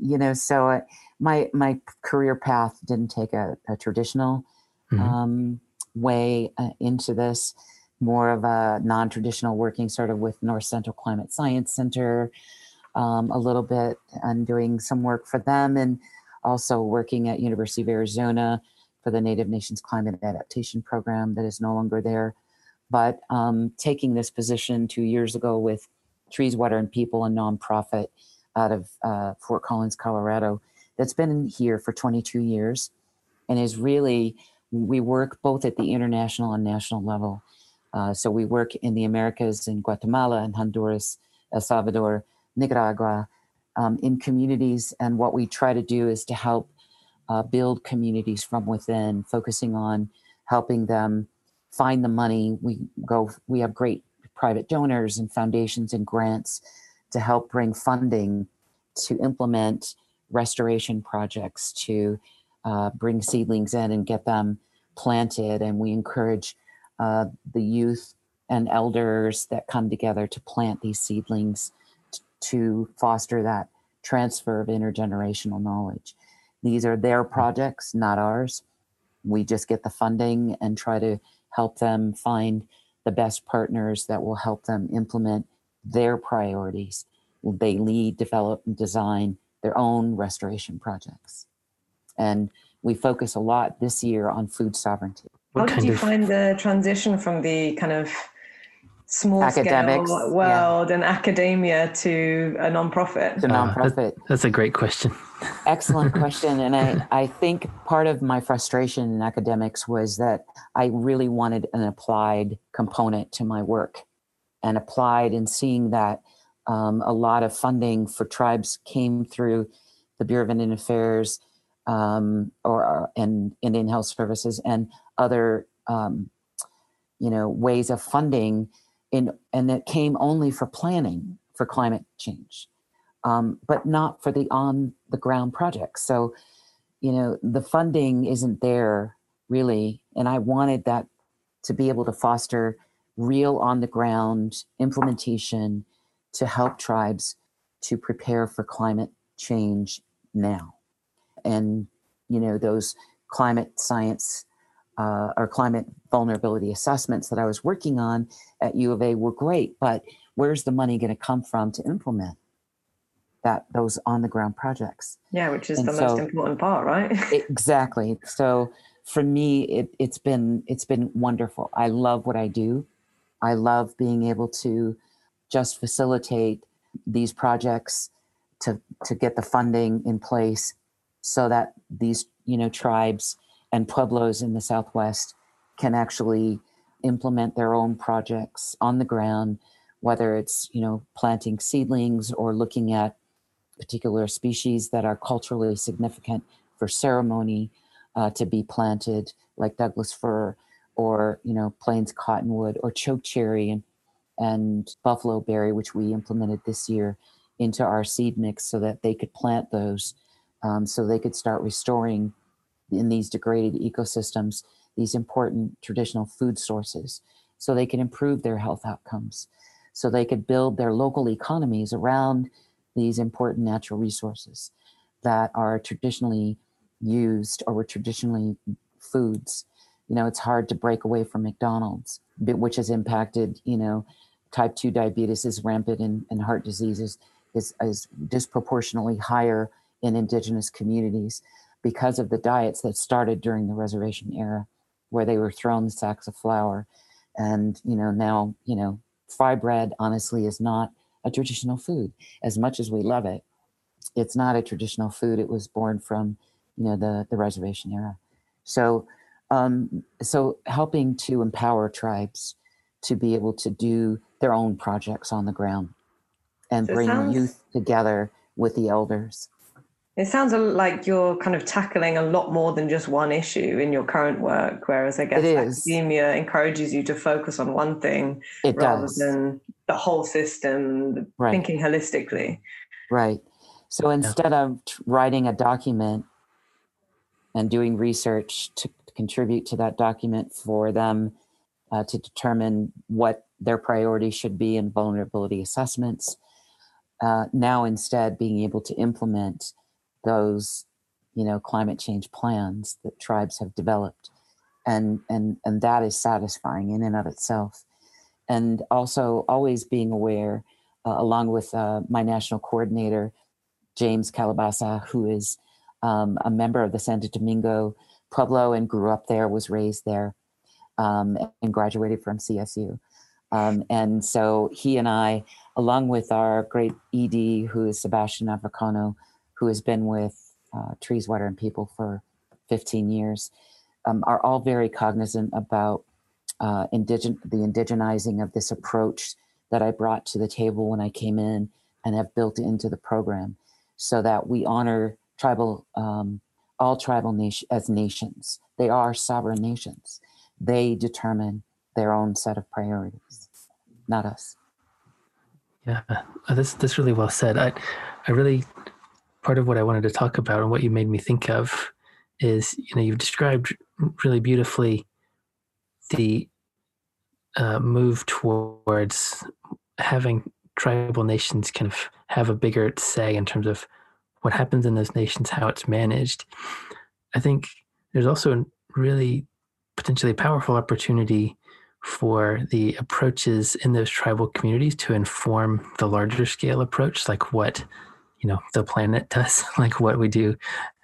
you know, so I, my my career path didn't take a, a traditional mm-hmm. um, way uh, into this, more of a non-traditional working sort of with North Central Climate Science Center um, a little bit and doing some work for them and also working at University of Arizona for the Native Nations Climate Adaptation Program that is no longer there. But um, taking this position two years ago with Trees, Water, and People, a nonprofit out of uh, Fort Collins, Colorado, that's been here for twenty-two years and is really, we work both at the international and national level. Uh, so we work in the Americas, in Guatemala and Honduras, El Salvador, Nicaragua, Um, in communities, and what we try to do is to help uh, build communities from within, focusing on helping them find the money. We go, we have great private donors and foundations and grants to help bring funding to implement restoration projects, to uh, bring seedlings in and get them planted. And we encourage uh, the youth and elders that come together to plant these seedlings to foster that transfer of intergenerational knowledge. These are their projects, not ours. We just get the funding and try to help them find the best partners that will help them implement their priorities. They lead, develop, and design their own restoration projects. And we focus a lot this year on food sovereignty. How did you find the transition from the kind of small academics, scale world yeah. and academia to a nonprofit? To nonprofit. Uh, that's a great question. Excellent question. And I, I think part of my frustration in academics was that I really wanted an applied component to my work, and applied in seeing that um, a lot of funding for tribes came through the Bureau of Indian Affairs um, or and Indian Health Services and other um, you know, ways of funding. In, and that came only for planning for climate change, um, but not for the on-the-ground projects. So, you know, the funding isn't there really, and I wanted that to be able to foster real on-the-ground implementation to help tribes to prepare for climate change now. And, you know, those climate science Uh, or climate vulnerability assessments that I was working on at U of A were great, but where's the money going to come from to implement that those on-the-ground projects? Yeah, which is and the so, most important part, right? Exactly. So for me, it, it's been it's been wonderful. I love what I do. I love being able to just facilitate these projects to to get the funding in place so that these you know tribes and pueblos in the Southwest can actually implement their own projects on the ground, whether it's, you know, planting seedlings or looking at particular species that are culturally significant for ceremony uh, to be planted, like Douglas fir or, you know, Plains cottonwood or chokecherry and, and buffalo berry, which we implemented this year into our seed mix so that they could plant those um, so they could start restoring in these degraded ecosystems, these important traditional food sources, so they can improve their health outcomes, so they could build their local economies around these important natural resources that are traditionally used or were traditionally foods. You know, it's hard to break away from McDonald's, which has impacted, you know, type two diabetes is rampant and, and heart diseases is, is disproportionately higher in indigenous communities, because of the diets that started during the reservation era, where they were thrown sacks of flour. And, you know, now, you know, fry bread, honestly, is not a traditional food. As much as we love it, it's not a traditional food. It was born from, you know, the, the reservation era. So, um, so helping to empower tribes to be able to do their own projects on the ground and so bring sounds- youth together with the elders. It sounds like you're kind of tackling a lot more than just one issue in your current work, whereas I guess academia encourages you to focus on one thing it rather does. than the whole system, right. thinking holistically. Right. So instead of writing a document and doing research to contribute to that document for them uh, to determine what their priorities should be in vulnerability assessments. Uh, now instead being able to implement those, you know, climate change plans that tribes have developed. And, and, and that is satisfying in and of itself. And also always being aware, uh, along with uh, my national coordinator, James Calabasa, who is um, a member of the Santo Domingo Pueblo and grew up there, was raised there, um, and graduated from C S U. Um, and so he and I, along with our great E D, who is Sebastian Africano, who has been with uh, Trees, Water, and People for fifteen years, um, are all very cognizant about uh, indigen- the indigenizing of this approach that I brought to the table when I came in and have built into the program so that we honor tribal, um, all tribal nation as nations. They are sovereign nations. They determine their own set of priorities, not us. Yeah, this this really well said. I, I really, part of what I wanted to talk about and what you made me think of is, you know, you've described really beautifully the uh, move towards having tribal nations kind of have a bigger say in terms of what happens in those nations, how it's managed. I think there's also a really potentially powerful opportunity for the approaches in those tribal communities to inform the larger scale approach, like what, you know, the planet does, like what we do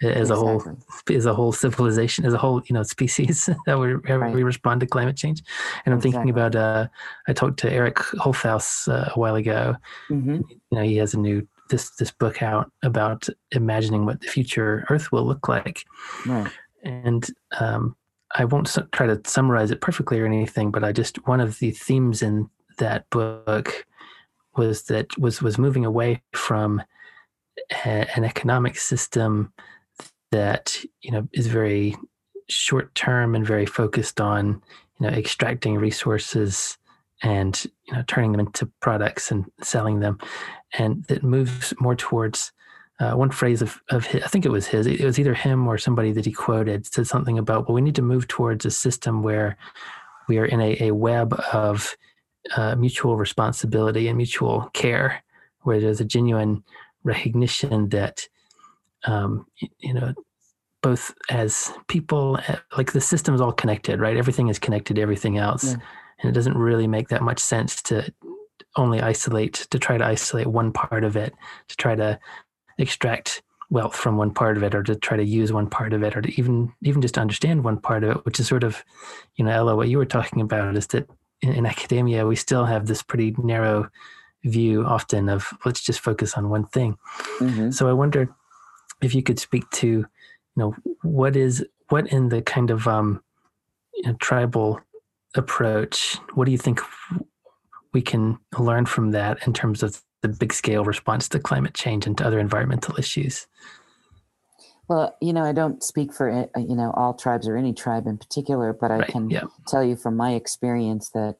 as exactly. a whole, as a whole civilization, as a whole, you know, species that we, right. we respond to climate change. And I'm exactly. thinking about, uh, I talked to Eric Holthaus uh, a while ago, mm-hmm. you know, he has a new, this, this book out about imagining what the future Earth will look like. Right. And, um, I won't su- try to summarize it perfectly or anything, but I just, one of the themes in that book was that was, was moving away from a, an economic system that, you know, is very short term and very focused on, you know, extracting resources and, you know, turning them into products and selling them. And that moves more towards Uh, one phrase of, of his, I think it was his, it was either him or somebody that he quoted, said something about, well, we need to move towards a system where we are in a, a web of uh, mutual responsibility and mutual care, where there's a genuine recognition that, um, you, you know, both as people, like the system is all connected, right? Everything is connected to everything else. Yeah. And it doesn't really make that much sense to only isolate, to try to isolate one part of it, to try to extract wealth from one part of it, or to try to use one part of it, or to even even just understand one part of it, which is sort of, you know, Ella, what you were talking about is that in, in academia, we still have this pretty narrow view often of let's just focus on one thing. Mm-hmm. So I wonder if you could speak to, you know, what is, what in the kind of um, you know, tribal approach, what do you think we can learn from that in terms of the big scale response to climate change and to other environmental issues? Well, you know, I don't speak for, you know, all tribes or any tribe in particular, but I right. can yeah. tell you from my experience that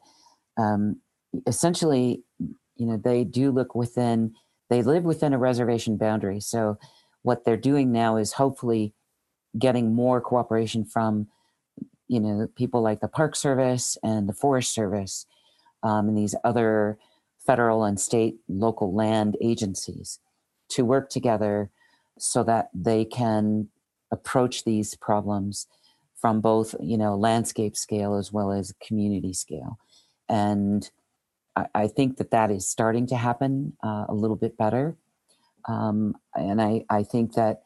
um, essentially, you know, they do look within, they live within a reservation boundary. So what they're doing now is hopefully getting more cooperation from, you know, people like the Park Service and the Forest Service um, and these other federal and state, local land agencies to work together so that they can approach these problems from both, you know, landscape scale as well as community scale. And I, I think that that is starting to happen uh, a little bit better. Um, and I, I think that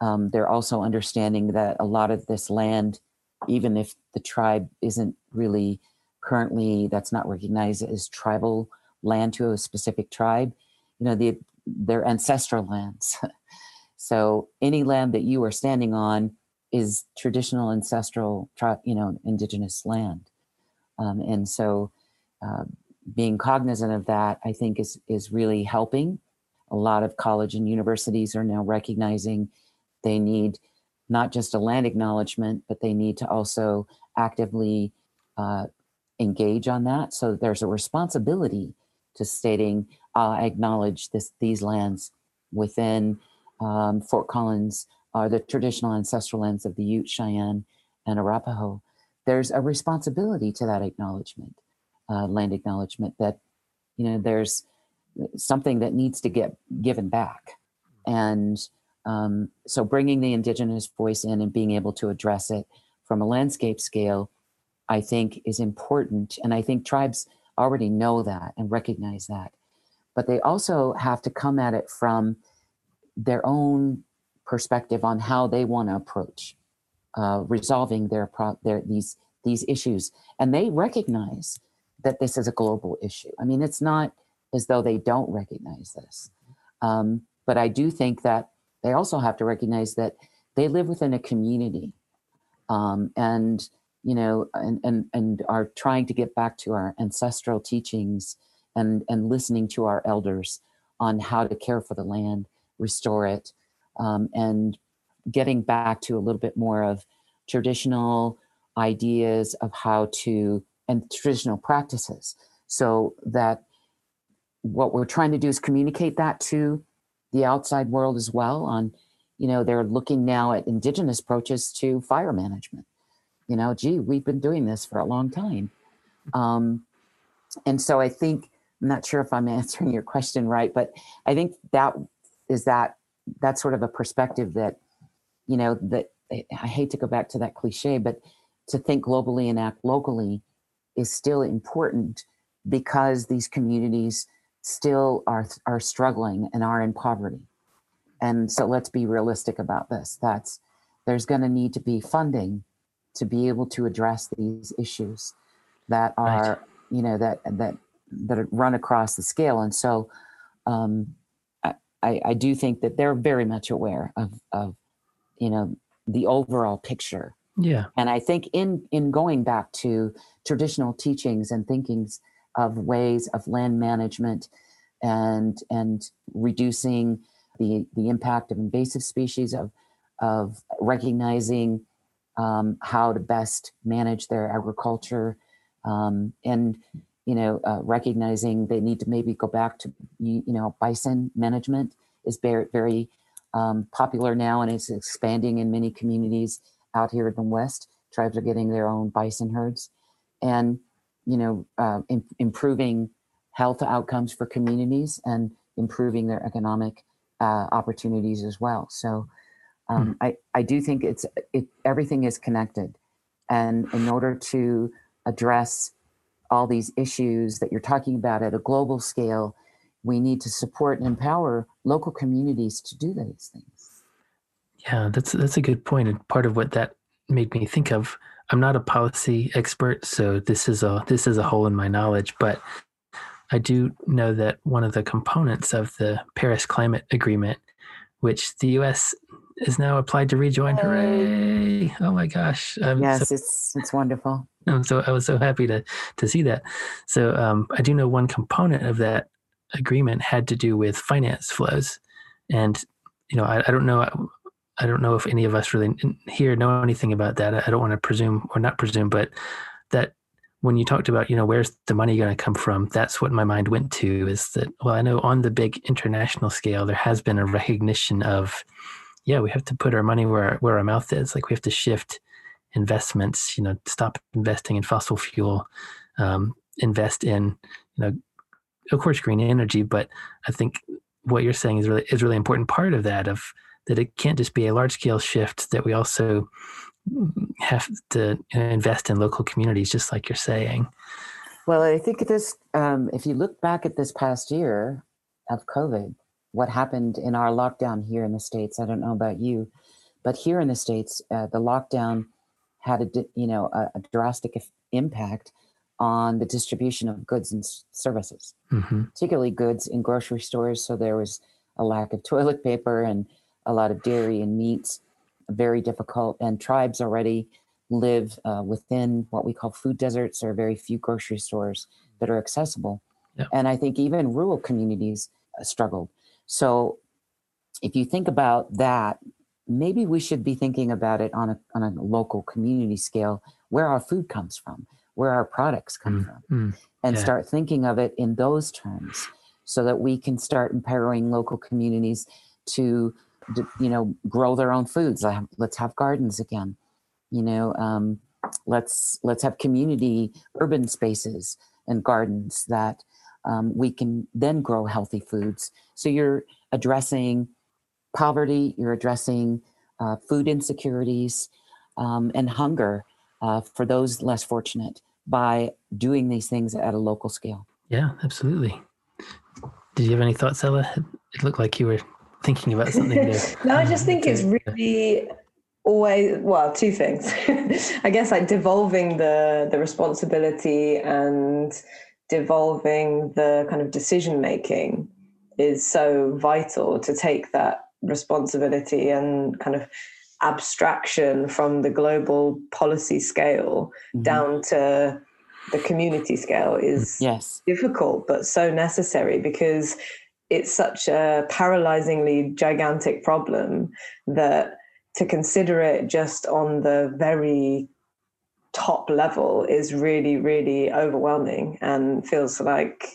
um, they're also understanding that a lot of this land, even if the tribe isn't really currently, that's not recognized as tribal land to a specific tribe, you know, the, their ancestral lands. So any land that you are standing on is traditional ancestral, tri- you know, indigenous land. Um, and so uh, being cognizant of that, I think is, is really helping. A lot of college and universities are now recognizing they need not just a land acknowledgement, but they need to also actively uh, engage on that. So there's a responsibility to stating, uh, I acknowledge this, these lands within um, Fort Collins are the traditional ancestral lands of the Ute, Cheyenne, and Arapaho, there's a responsibility to that acknowledgement, uh, land acknowledgement, that, you know, there's something that needs to get given back. And um, so bringing the indigenous voice in and being able to address it from a landscape scale, I think, is important. And I think tribes already know that and recognize that, but they also have to come at it from their own perspective on how they want to approach uh, resolving their, pro their these these issues. And they recognize that this is a global issue. I mean, it's not as though they don't recognize this. Um, but I do think that they also have to recognize that they live within a community, um, and you know, and, and and are trying to get back to our ancestral teachings and and listening to our elders on how to care for the land, restore it, um, and getting back to a little bit more of traditional ideas of how to, and traditional practices, so that what we're trying to do is communicate that to the outside world as well. On, you know, they're looking now at indigenous approaches to fire management. You know, gee, we've been doing this for a long time. Um, and so I think, I'm not sure if I'm answering your question right, but I think that is that, that's sort of a perspective that, you know, that I hate to go back to that cliche, but to think globally and act locally is still important, because these communities still are, are struggling and are in poverty. And so let's be realistic about this. That's, there's going to need to be funding to be able to address these issues that are, right. you know, that, that, that run across the scale. And so um, I, I do think that they're very much aware of, of, you know, the overall picture. Yeah. And I think in, in going back to traditional teachings and thinkings of ways of land management and, and reducing the, the impact of invasive species, of, of recognizing Um, how to best manage their agriculture, um, and, you know, uh, recognizing they need to maybe go back to, you, you know, bison management is very, very um, popular now, and it's expanding in many communities out here in the West. Tribes are getting their own bison herds, and, you know, uh, in, improving health outcomes for communities and improving their economic uh, opportunities as well. So Um, I, I do think it's it, everything is connected. And in order to address all these issues that you're talking about at a global scale, we need to support and empower local communities to do these things. Yeah, that's that's a good point. And part of what that made me think of, I'm not a policy expert, so this is a this is a hole in my knowledge, but I do know that one of the components of the Paris Climate Agreement, which the U S is now applied to rejoin. Hooray. Hooray. Oh my gosh. Um, yes, so, it's it's wonderful. I'm so, I was so happy to to see that. So um, I do know one component of that agreement had to do with finance flows. And, you know, I, I don't know. I, I don't know if any of us really here know anything about that. I, I don't want to presume or not presume, but that when you talked about, you know, where's the money going to come from, that's what my mind went to, is that, well, I know on the big international scale, there has been a recognition of, yeah, we have to put our money where, where our mouth is. Like, we have to shift investments, you know, stop investing in fossil fuel, um, invest in, you know, of course, green energy. But I think what you're saying is really, is really important part of that, of that it can't just be a large scale shift, that we also have to invest in local communities, just like you're saying. Well, I think this, um, if you look back at this past year of COVID, what happened in our lockdown here in the States, I don't know about you, but here in the States, uh, the lockdown had a, you know, a, a drastic impact on the distribution of goods and services, mm-hmm. particularly goods in grocery stores. So there was a lack of toilet paper and a lot of dairy and meats. Very difficult, and tribes already live uh, within what we call food deserts. There are very few grocery stores that are accessible. Yeah. And I think even rural communities uh, struggled. So if you think about that, maybe we should be thinking about it on a, on a local community scale, where our food comes from, where our products come mm, from, mm, and yeah. start thinking of it in those terms, so that we can start empowering local communities to you know, grow their own foods. Let's have gardens again, you know, um, let's, let's have community urban spaces and gardens that um, we can then grow healthy foods. So you're addressing poverty, you're addressing uh, food insecurities um, and hunger uh, for those less fortunate by doing these things at a local scale. Yeah, absolutely. Did you have any thoughts, Ella? It looked like you were thinking about something there. No, I just think it's really always, well, two things. I guess like devolving the, the responsibility and devolving the kind of decision-making is so vital, to take that responsibility and kind of abstraction from the global policy scale mm-hmm. down to the community scale is yes. difficult, but so necessary, because it's such a paralyzingly gigantic problem that to consider it just on the very top level is really, really overwhelming and feels like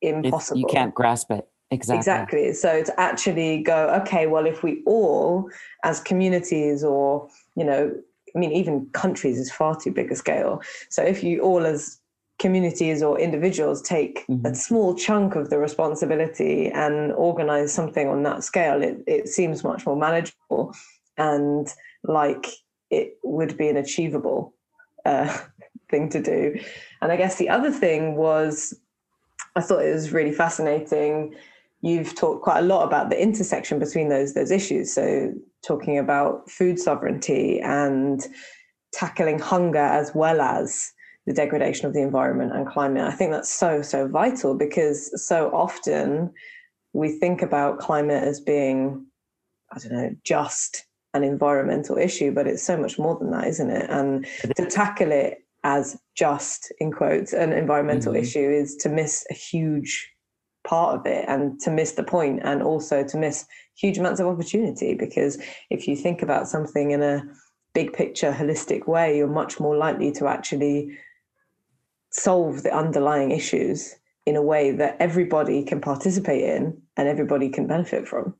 impossible. It, you can't grasp it. Exactly. Exactly. So to actually go, okay, well, if we all as communities, or, you know, I mean, even countries is far too big a scale. So if you all as communities or individuals take mm-hmm. a small chunk of the responsibility and organize something on that scale, it, it seems much more manageable and like it would be an achievable uh, thing to do. And I guess the other thing was, I thought it was really fascinating. You've talked quite a lot about the intersection between those those issues. So talking about food sovereignty and tackling hunger as well as the degradation of the environment and climate. I think that's so, so vital, because so often we think about climate as being, I don't know, just an environmental issue, but it's so much more than that, isn't it? And to tackle it as just, in quotes, an environmental mm-hmm. issue is to miss a huge part of it and to miss the point, and also to miss huge amounts of opportunity, because if you think about something in a big picture, holistic way, you're much more likely to actually solve the underlying issues in a way that everybody can participate in and everybody can benefit from.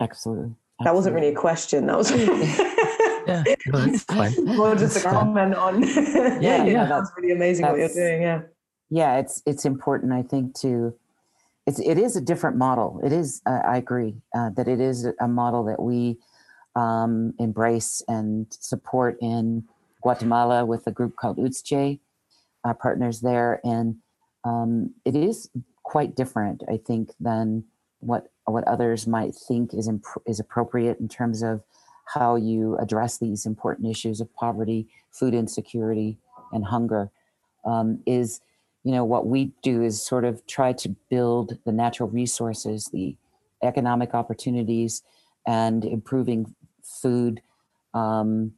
Absolutely. Absolutely. That wasn't really a question. That was yeah, well, that's fine. Well, just that's a comment fun. on. yeah, yeah, yeah, that's really amazing that's, what you're doing. Yeah. Yeah, it's it's important, I think, to it's it is a different model. It is, uh, I agree, uh, that it is a model that we um, embrace and support in Guatemala with a group called U T S C H E, our partners there, and um, it is quite different, I think, than what what others might think is imp- is appropriate in terms of how you address these important issues of poverty, food insecurity, and hunger. Um, is You know, what we do is sort of try to build the natural resources, the economic opportunities, and improving food, um,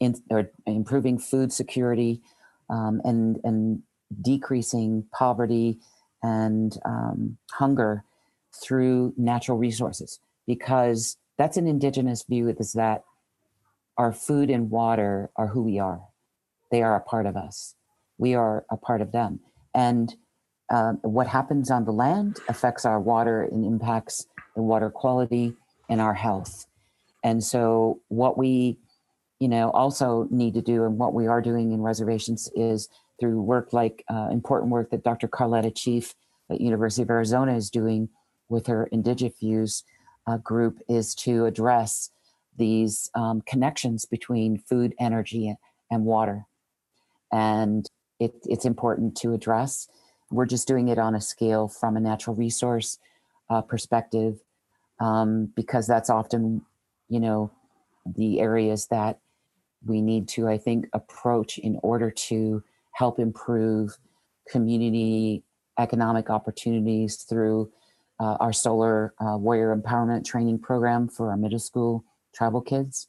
in, or improving food security, um, and and decreasing poverty and um, hunger through natural resources. Because that's an indigenous view, is that our food and water are who we are. They are a part of us. We are a part of them. And uh, what happens on the land affects our water and impacts the water quality and our health. And so what we, you know, also need to do, and what we are doing in reservations, is through work like uh, important work that Doctor Carletta Chief at University of Arizona is doing with her Indigifuse uh, group, is to address these um, connections between food, energy, and water. And It, it's important to address. We're just doing it on a scale from a natural resource uh, perspective, um, because that's often, you know, the areas that we need to, I think, approach in order to help improve community economic opportunities through uh, our solar uh, warrior empowerment training program for our middle school tribal kids,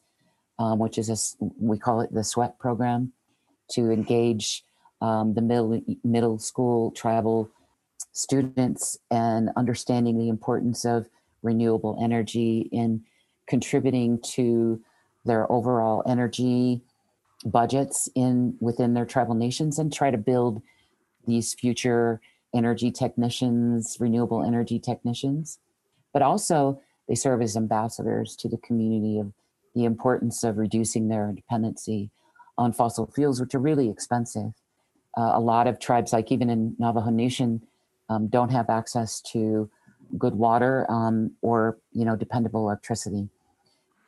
um, which is, a, we call it the SWET program, to engage Um, the middle middle school tribal students, and understanding the importance of renewable energy in contributing to their overall energy budgets in within their tribal nations, and try to build these future energy technicians, renewable energy technicians. But also They serve as ambassadors to the community of the importance of reducing their dependency on fossil fuels, which are really expensive. Uh, a lot of tribes, like even in Navajo Nation, um, don't have access to good water um, or, you know, dependable electricity.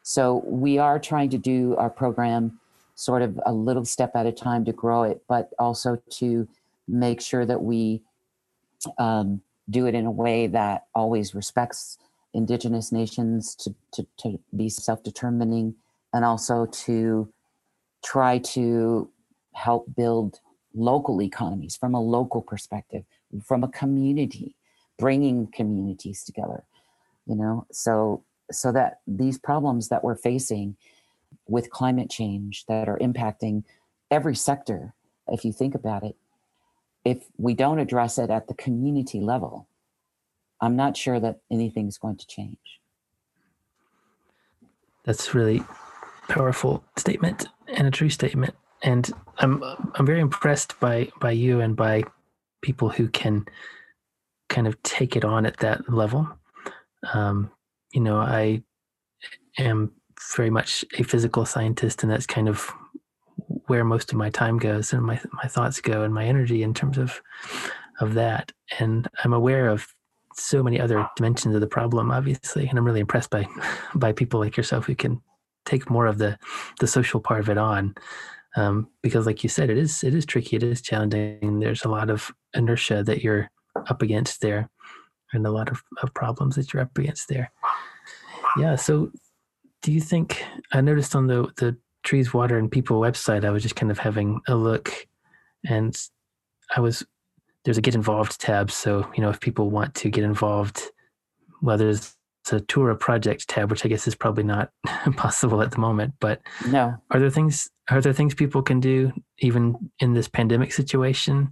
So we are trying to do our program sort of a little step at a time to grow it, but also to make sure that we um, do it in a way that always respects indigenous nations to, to, to be self-determining, and also to try to help build local economies from a local perspective, from a community, bringing communities together, you know, so so that these problems that we're facing with climate change that are impacting every sector, if you think about it, if we don't address it at the community level, I'm not sure that anything's going to change. That's really powerful statement, and a true statement. And I'm I'm very impressed by by you and by people who can kind of take it on at that level. Um, you know, I am very much a physical scientist, and that's kind of where most of my time goes and my my thoughts go and my energy in terms of of that. And I'm aware of so many other dimensions of the problem, obviously, and I'm really impressed by by people like yourself who can take more of the the social part of it on. Um, because like you said, it is, it is tricky. It is challenging. There's a lot of inertia that you're up against there, and a lot of, of problems that you're up against there. Yeah. So do you think, I noticed on the, the Trees, Water, and People website, I was just kind of having a look, and I was, there's a get involved tab. So, you know, if people want to get involved, well, there's a tour a project tab, which I guess is probably not possible at the moment, but no. Are there things, are there things people can do even in this pandemic situation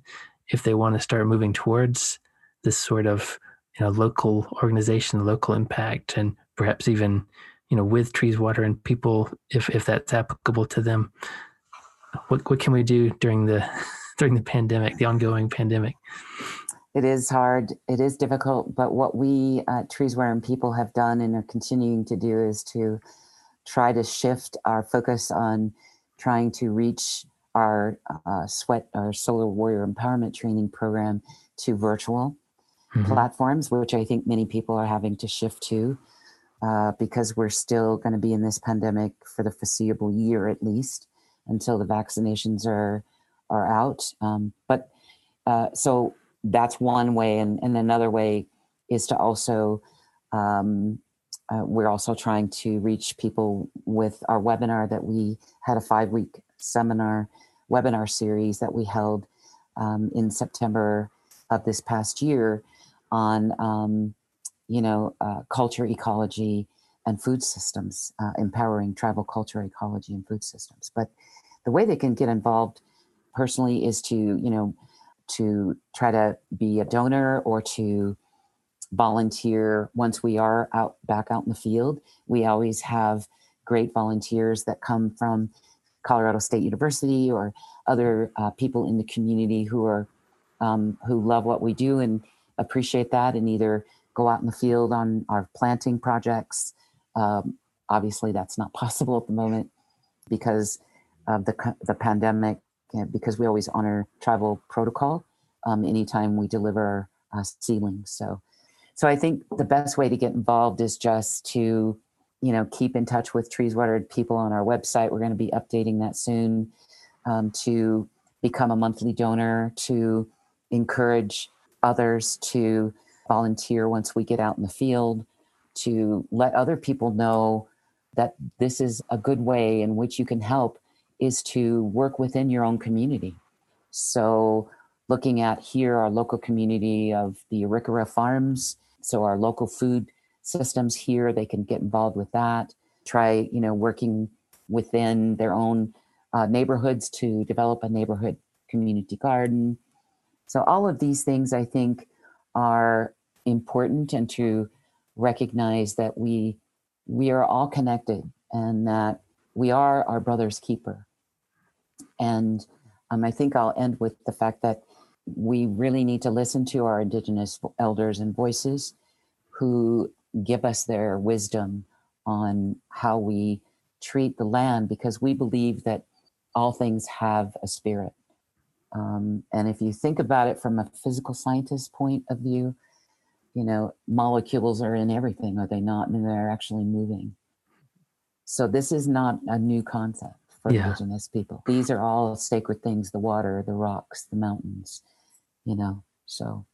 if they want to start moving towards this sort of, you know, local organization, local impact, and perhaps even, you know, with Trees, Water, and People, if, if that's applicable to them? What what can we do during the during the pandemic, the ongoing pandemic? It is hard. It is difficult. But what we at Trees, Water, and People have done and are continuing to do is to try to shift our focus on trying to reach our uh, sweat, our Solar Warrior Empowerment Training Program to virtual mm-hmm. platforms, which I think many people are having to shift to uh, because we're still going to be in this pandemic for the foreseeable year, at least until the vaccinations are are out. Um, but uh, so. That's one way. And, and another way is to also, um, uh, we're also trying to reach people with our webinar that we had, a five week seminar webinar series that we held um, in September of this past year on, um, you know, uh, culture, ecology, and food systems, uh, empowering tribal culture, ecology, and food systems. But the way they can get involved personally is to, you know, to try to be a donor or to volunteer. Once we are out back out in the field, we always have great volunteers that come from Colorado State University or other uh, people in the community who are um, who love what we do and appreciate that, and either go out in the field on our planting projects. Um, obviously, that's not possible at the moment because of the the pandemic. Because we always honor tribal protocol um, anytime we deliver uh, seedlings. So, so I think the best way to get involved is just to, you know, keep in touch with Trees, Water, and People on our website. We're going to be updating that soon, um, to become a monthly donor, to encourage others to volunteer once we get out in the field, to let other people know that this is a good way in which you can help, is to work within your own community. So looking at here, our local community of the Arikara farms, so our local food systems here, they can get involved with that. Try, you know, working within their own uh, neighborhoods to develop a neighborhood community garden. So all of these things I think are important, and to recognize that we, we are all connected, and that we are our brother's keeper. And um, I think I'll end with the fact that we really need to listen to our Indigenous elders and voices who give us their wisdom on how we treat the land, because we believe that all things have a spirit. Um, and if you think about it from a physical scientist's point of view, you know, molecules are in everything, are they not? And they're actually moving. So this is not a new concept for yeah. indigenous people. These are all sacred things, the water, the rocks, the mountains, you know, so.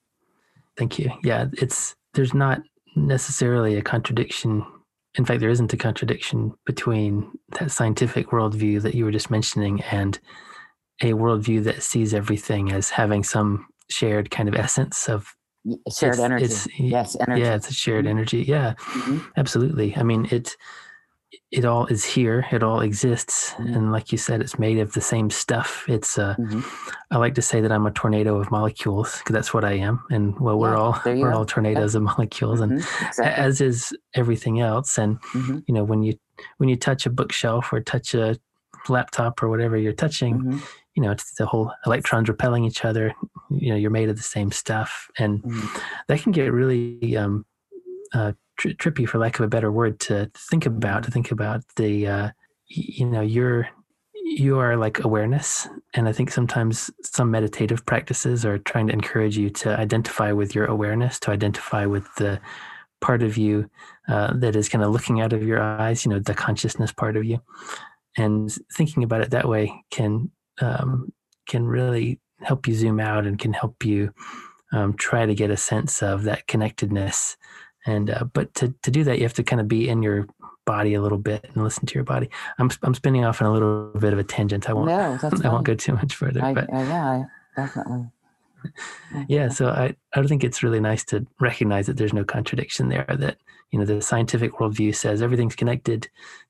Thank you. Yeah, it's, there's not necessarily a contradiction. In fact, there isn't a contradiction between that scientific worldview that you were just mentioning and a worldview that sees everything as having some shared kind of essence of shared it's, energy. It's, yes, energy. Yeah, it's a shared mm-hmm. energy. Yeah, mm-hmm. absolutely. I mean, it it all is here. It all exists, mm-hmm. and like you said, it's made of the same stuff. It's. Uh, mm-hmm. I like to say that I'm a tornado of molecules, because that's what I am. And well, we're yeah, all we're are. all tornadoes yeah. of molecules, mm-hmm. and exactly. as is everything else. And mm-hmm. you know, when you when you touch a bookshelf or touch a laptop or whatever you're touching. Mm-hmm. You know, it's the whole electrons repelling each other. You know, you're made of the same stuff. And mm-hmm. that can get really um, uh, tri- trippy, for lack of a better word, to think about, to think about the, uh, you know, you're, you are like awareness. And I think sometimes some meditative practices are trying to encourage you to identify with your awareness, to identify with the part of you uh, that is kind of looking out of your eyes, you know, the consciousness part of you. And thinking about it that way can Um, can really help you zoom out and can help you um, try to get a sense of that connectedness. And uh, but to to do that, you have to kind of be in your body a little bit and listen to your body. I'm I'm spinning off on a little bit of a tangent. I won't. No, that's I won't go too much further. I, but uh, yeah, definitely. Yeah, so I, I think it's really nice to recognize that there's no contradiction there, that, you know, the scientific worldview says everything's connected.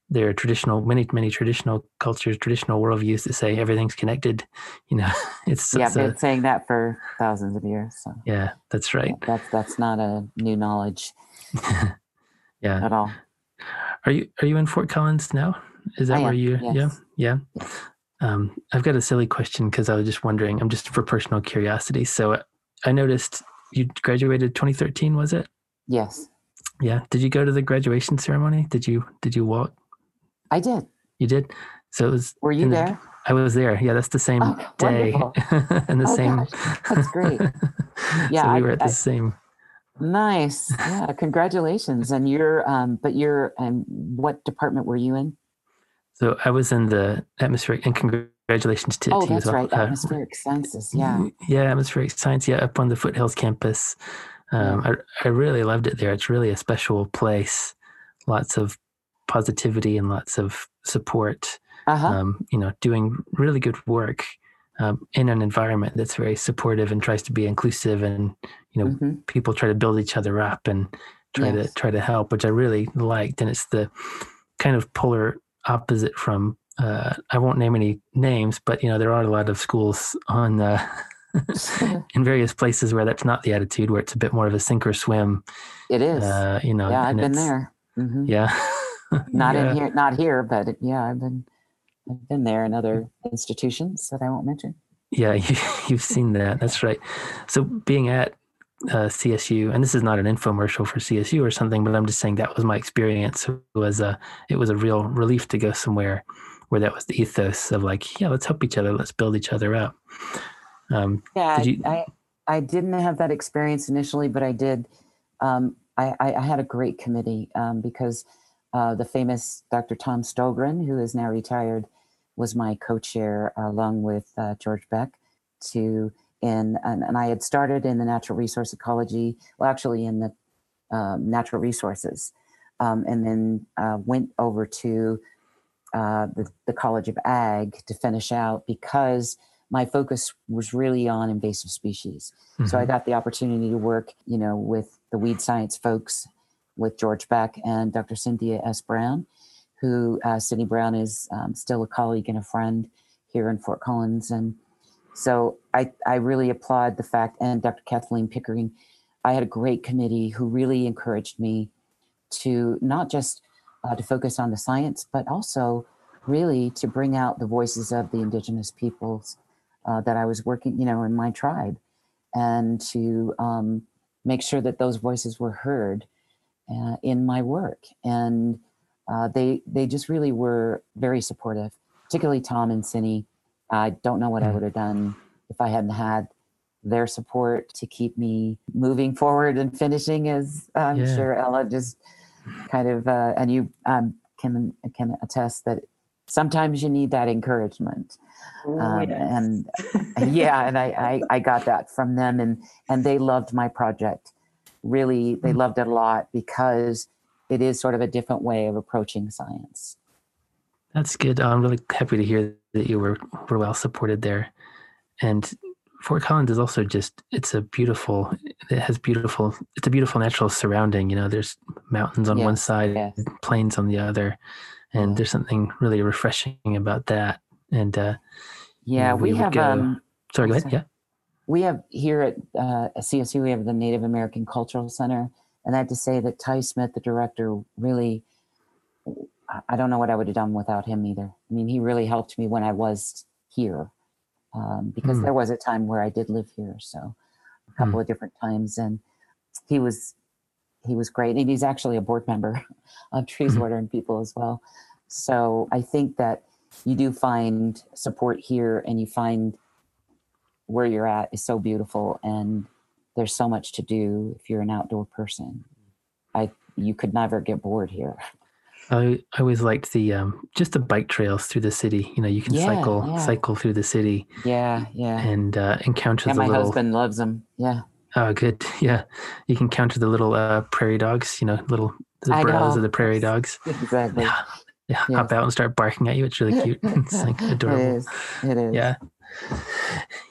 There are traditional, many, many traditional cultures, traditional worldviews that say everything's connected. You know, it's yeah, they've been saying that for thousands of years. So. Yeah, that's right. That's that's not a new knowledge. yeah, at all. Are you are you in Fort Collins now? Is that I where am, you? Yes. Yeah, yeah. Yes. Um, I've got a silly question, because I was just wondering. I'm just for personal curiosity. So I noticed you graduated twenty thirteen, was it? Yes. Yeah. Did you go to the graduation ceremony? Did you Did you walk? I did. You did? So it was. Were you there? The, I was there. Yeah, that's the same oh, day. and the oh, same. Gosh. That's great. Yeah, so we I, were at the I, same. Nice. Yeah. Congratulations. And you're. Um. But you're. And um, what department were you in? So I was in the atmospheric, and congratulations to you. Oh, that's well. right. Atmospheric uh, sciences. Yeah. Yeah, atmospheric science. Yeah, up on the Foothills campus. Um, yeah. I I really loved it there. It's really a special place. Lots of positivity and lots of support. Uh-huh. Um, you know, doing really good work um, in an environment that's very supportive and tries to be inclusive, and you know, mm-hmm. people try to build each other up and try yes. to try to help, which I really liked. And it's the kind of polar opposite from uh I won't name any names, but you know, there are a lot of schools on uh in various places where that's not the attitude, where it's a bit more of a sink or swim. It is uh you know yeah I've been there mm-hmm. yeah not yeah. in here not here but yeah I've been I've been there in other institutions that I won't mention. Yeah, you, you've seen that. That's right. So being at uh C S U, and this is not an infomercial for C S U or something, but I'm just saying that was my experience. It was a it was a real relief to go somewhere where that was the ethos of like, yeah, let's help each other, let's build each other up. Um, yeah, did you... I, I I didn't have that experience initially, but I did. Um, I, I, I had a great committee um, because uh, the famous Doctor Tom Stogren, who is now retired, was my co-chair uh, along with uh, George Beck to. In, and, and I had started in the natural resource ecology, well, actually in the um, natural resources, um, and then uh, went over to uh, the, the College of Ag to finish out, because my focus was really on invasive species. Mm-hmm. So I got the opportunity to work, you know, with the weed science folks, with George Beck and Doctor Cynthia S. Brown, who uh, Cindy Brown is um, still a colleague and a friend here in Fort Collins. And so I, I really applaud the fact, and Doctor Kathleen Pickering, I had a great committee who really encouraged me to not just uh, to focus on the science, but also really to bring out the voices of the indigenous peoples uh, that I was working, you know, in my tribe, and to um, make sure that those voices were heard. uh, in my work. And uh, they they just really were very supportive, particularly Tom and Cindy. I don't know what I would have done if I hadn't had their support to keep me moving forward and finishing, as I'm yeah. sure Ella just kind of, uh, and you um, can can attest that sometimes you need that encouragement. Ooh, um, yes. And yeah, and I, I, I got that from them, and, and they loved my project. Really, they mm-hmm. loved it a lot because it is sort of a different way of approaching science. That's good. I'm really happy to hear that you were, were well supported there. And Fort Collins is also just, it's a beautiful, it has beautiful, it's a beautiful natural surrounding. You know, there's mountains on yes, one side, yes. plains on the other. And yeah. there's something really refreshing about that. And uh, yeah, you know, we, we have, go, um, sorry, go ahead. Sorry. Yeah. We have here at uh, C S U, we have the Native American Cultural Center. And I have to say that Ty Smith, the director, really, I don't know what I would have done without him either. I mean, he really helped me when I was here. Um, because mm. there was a time where I did live here, so a couple mm. of different times, and he was he was great, and he's actually a board member of Trees, mm. Water, and People as well. So I think that you do find support here, and you find where you're at is so beautiful, and there's so much to do if you're an outdoor person. I you could never get bored here. I, I always liked the um, just the bike trails through the city. You know, you can yeah, cycle yeah. cycle through the city. Yeah, yeah. And uh, encounter yeah, the my little. My husband loves them. Yeah. Oh, good. Yeah, you can encounter the little uh, prairie dogs. You know, little the I brows know. of the prairie dogs. Exactly. Yeah. yeah yes. Hop out and start barking at you. It's really cute. It's like adorable. It is. It is. Yeah.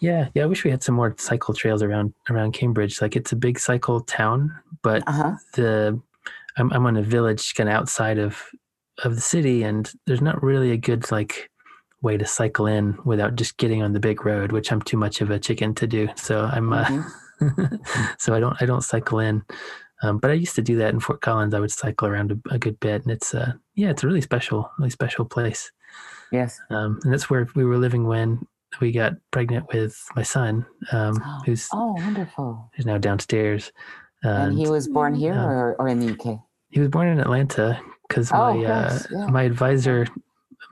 Yeah. Yeah. I wish we had some more cycle trails around around Cambridge. Like, it's a big cycle town, but uh-huh. the I'm I'm in a village kind of outside of, of the city, and there's not really a good like way to cycle in without just getting on the big road, which I'm too much of a chicken to do. So I'm mm-hmm. uh, so I don't I don't cycle in, um, but I used to do that in Fort Collins. I would cycle around a, a good bit, and it's uh yeah it's a really special really special place. Yes, um, and that's where we were living when we got pregnant with my son, um, oh, who's oh wonderful, who's now downstairs. And, and he was born here uh, or, or in the U K? He was born in Atlanta because oh, my yes, uh, yeah. my advisor,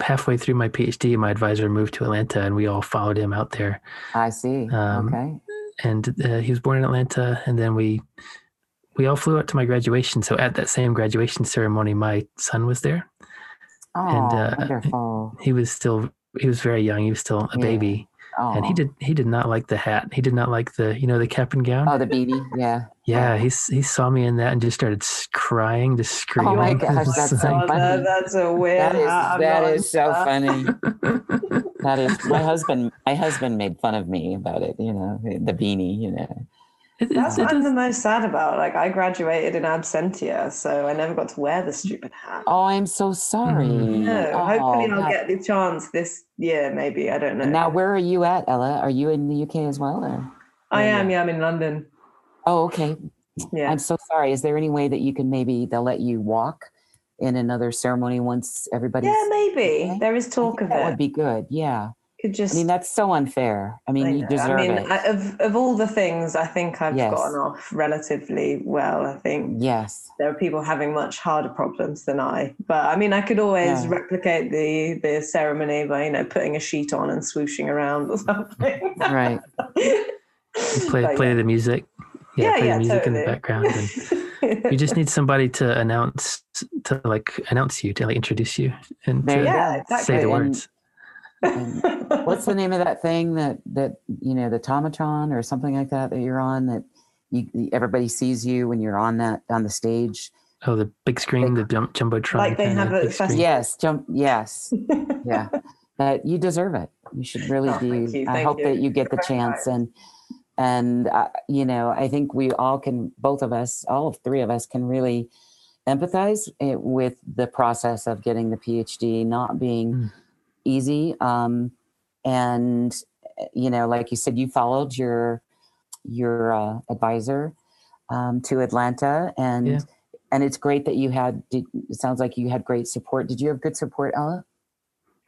halfway through my PhD, my advisor moved to Atlanta, and we all followed him out there. I see. Um, okay. And uh, he was born in Atlanta, and then we we all flew out to my graduation. So at that same graduation ceremony, my son was there. Oh, and, uh, wonderful! He was still he was very young. He was still a yeah. baby. Aww. And he did. He did not like the hat. He did not like the, you know, the cap and gown. Oh, the beanie. Yeah. Yeah. He he saw me in that and just started crying, just screaming. Oh my gosh, that's so funny. That, that's a weird. That is, that is so funny. That is my husband. My husband made fun of me about it. You know, the beanie. You know. It, it, That's what I'm the most sad about. Like, I graduated in absentia, so I never got to wear the stupid hat. Oh, I'm so sorry. Mm-hmm. No, oh, hopefully I'll God. get the chance this year, maybe. I don't know. Now, where are you at, Ella? Are you in the U K as well? Or I am, yeah. I'm in London. Oh, okay. Yeah. I'm so sorry. Is there any way that you can maybe, they'll let you walk in another ceremony once everybody's... Yeah, maybe. Okay? There is talk of that it. That would be good, yeah. Just, I mean, that's so unfair. I mean, I you deserve I mean, it. I, of, of all the things, I think I've yes. gotten off relatively well. I think yes, there are people having much harder problems than I. But I mean, I could always yeah. replicate the the ceremony by, you know, putting a sheet on and swooshing around or something. Right. play but, play yeah. the music. Yeah, yeah play yeah, the music totally. in the background. And you just need somebody to announce to like announce you to like introduce you and to yeah, exactly. say the words. And, and what's the name of that thing that, that, you know, the Tomatron or something like that, that you're on, that you, everybody sees you when you're on that, on the stage. Oh, the big screen, they, the Jumbotron. Like they have a festival. Yes. Jump. Yes. yeah. But you deserve it. You should really oh, do. Thank you, thank I hope you. that you get the chance. And, and, uh, you know, I think we all can, both of us, all of three of us can really empathize with the process of getting the PhD, not being mm. easy. Um, and, you know, like you said, you followed your, your, uh, advisor, um, to Atlanta, and, yeah. and it's great that you had, did, it sounds like you had great support. Did you have good support, Ella?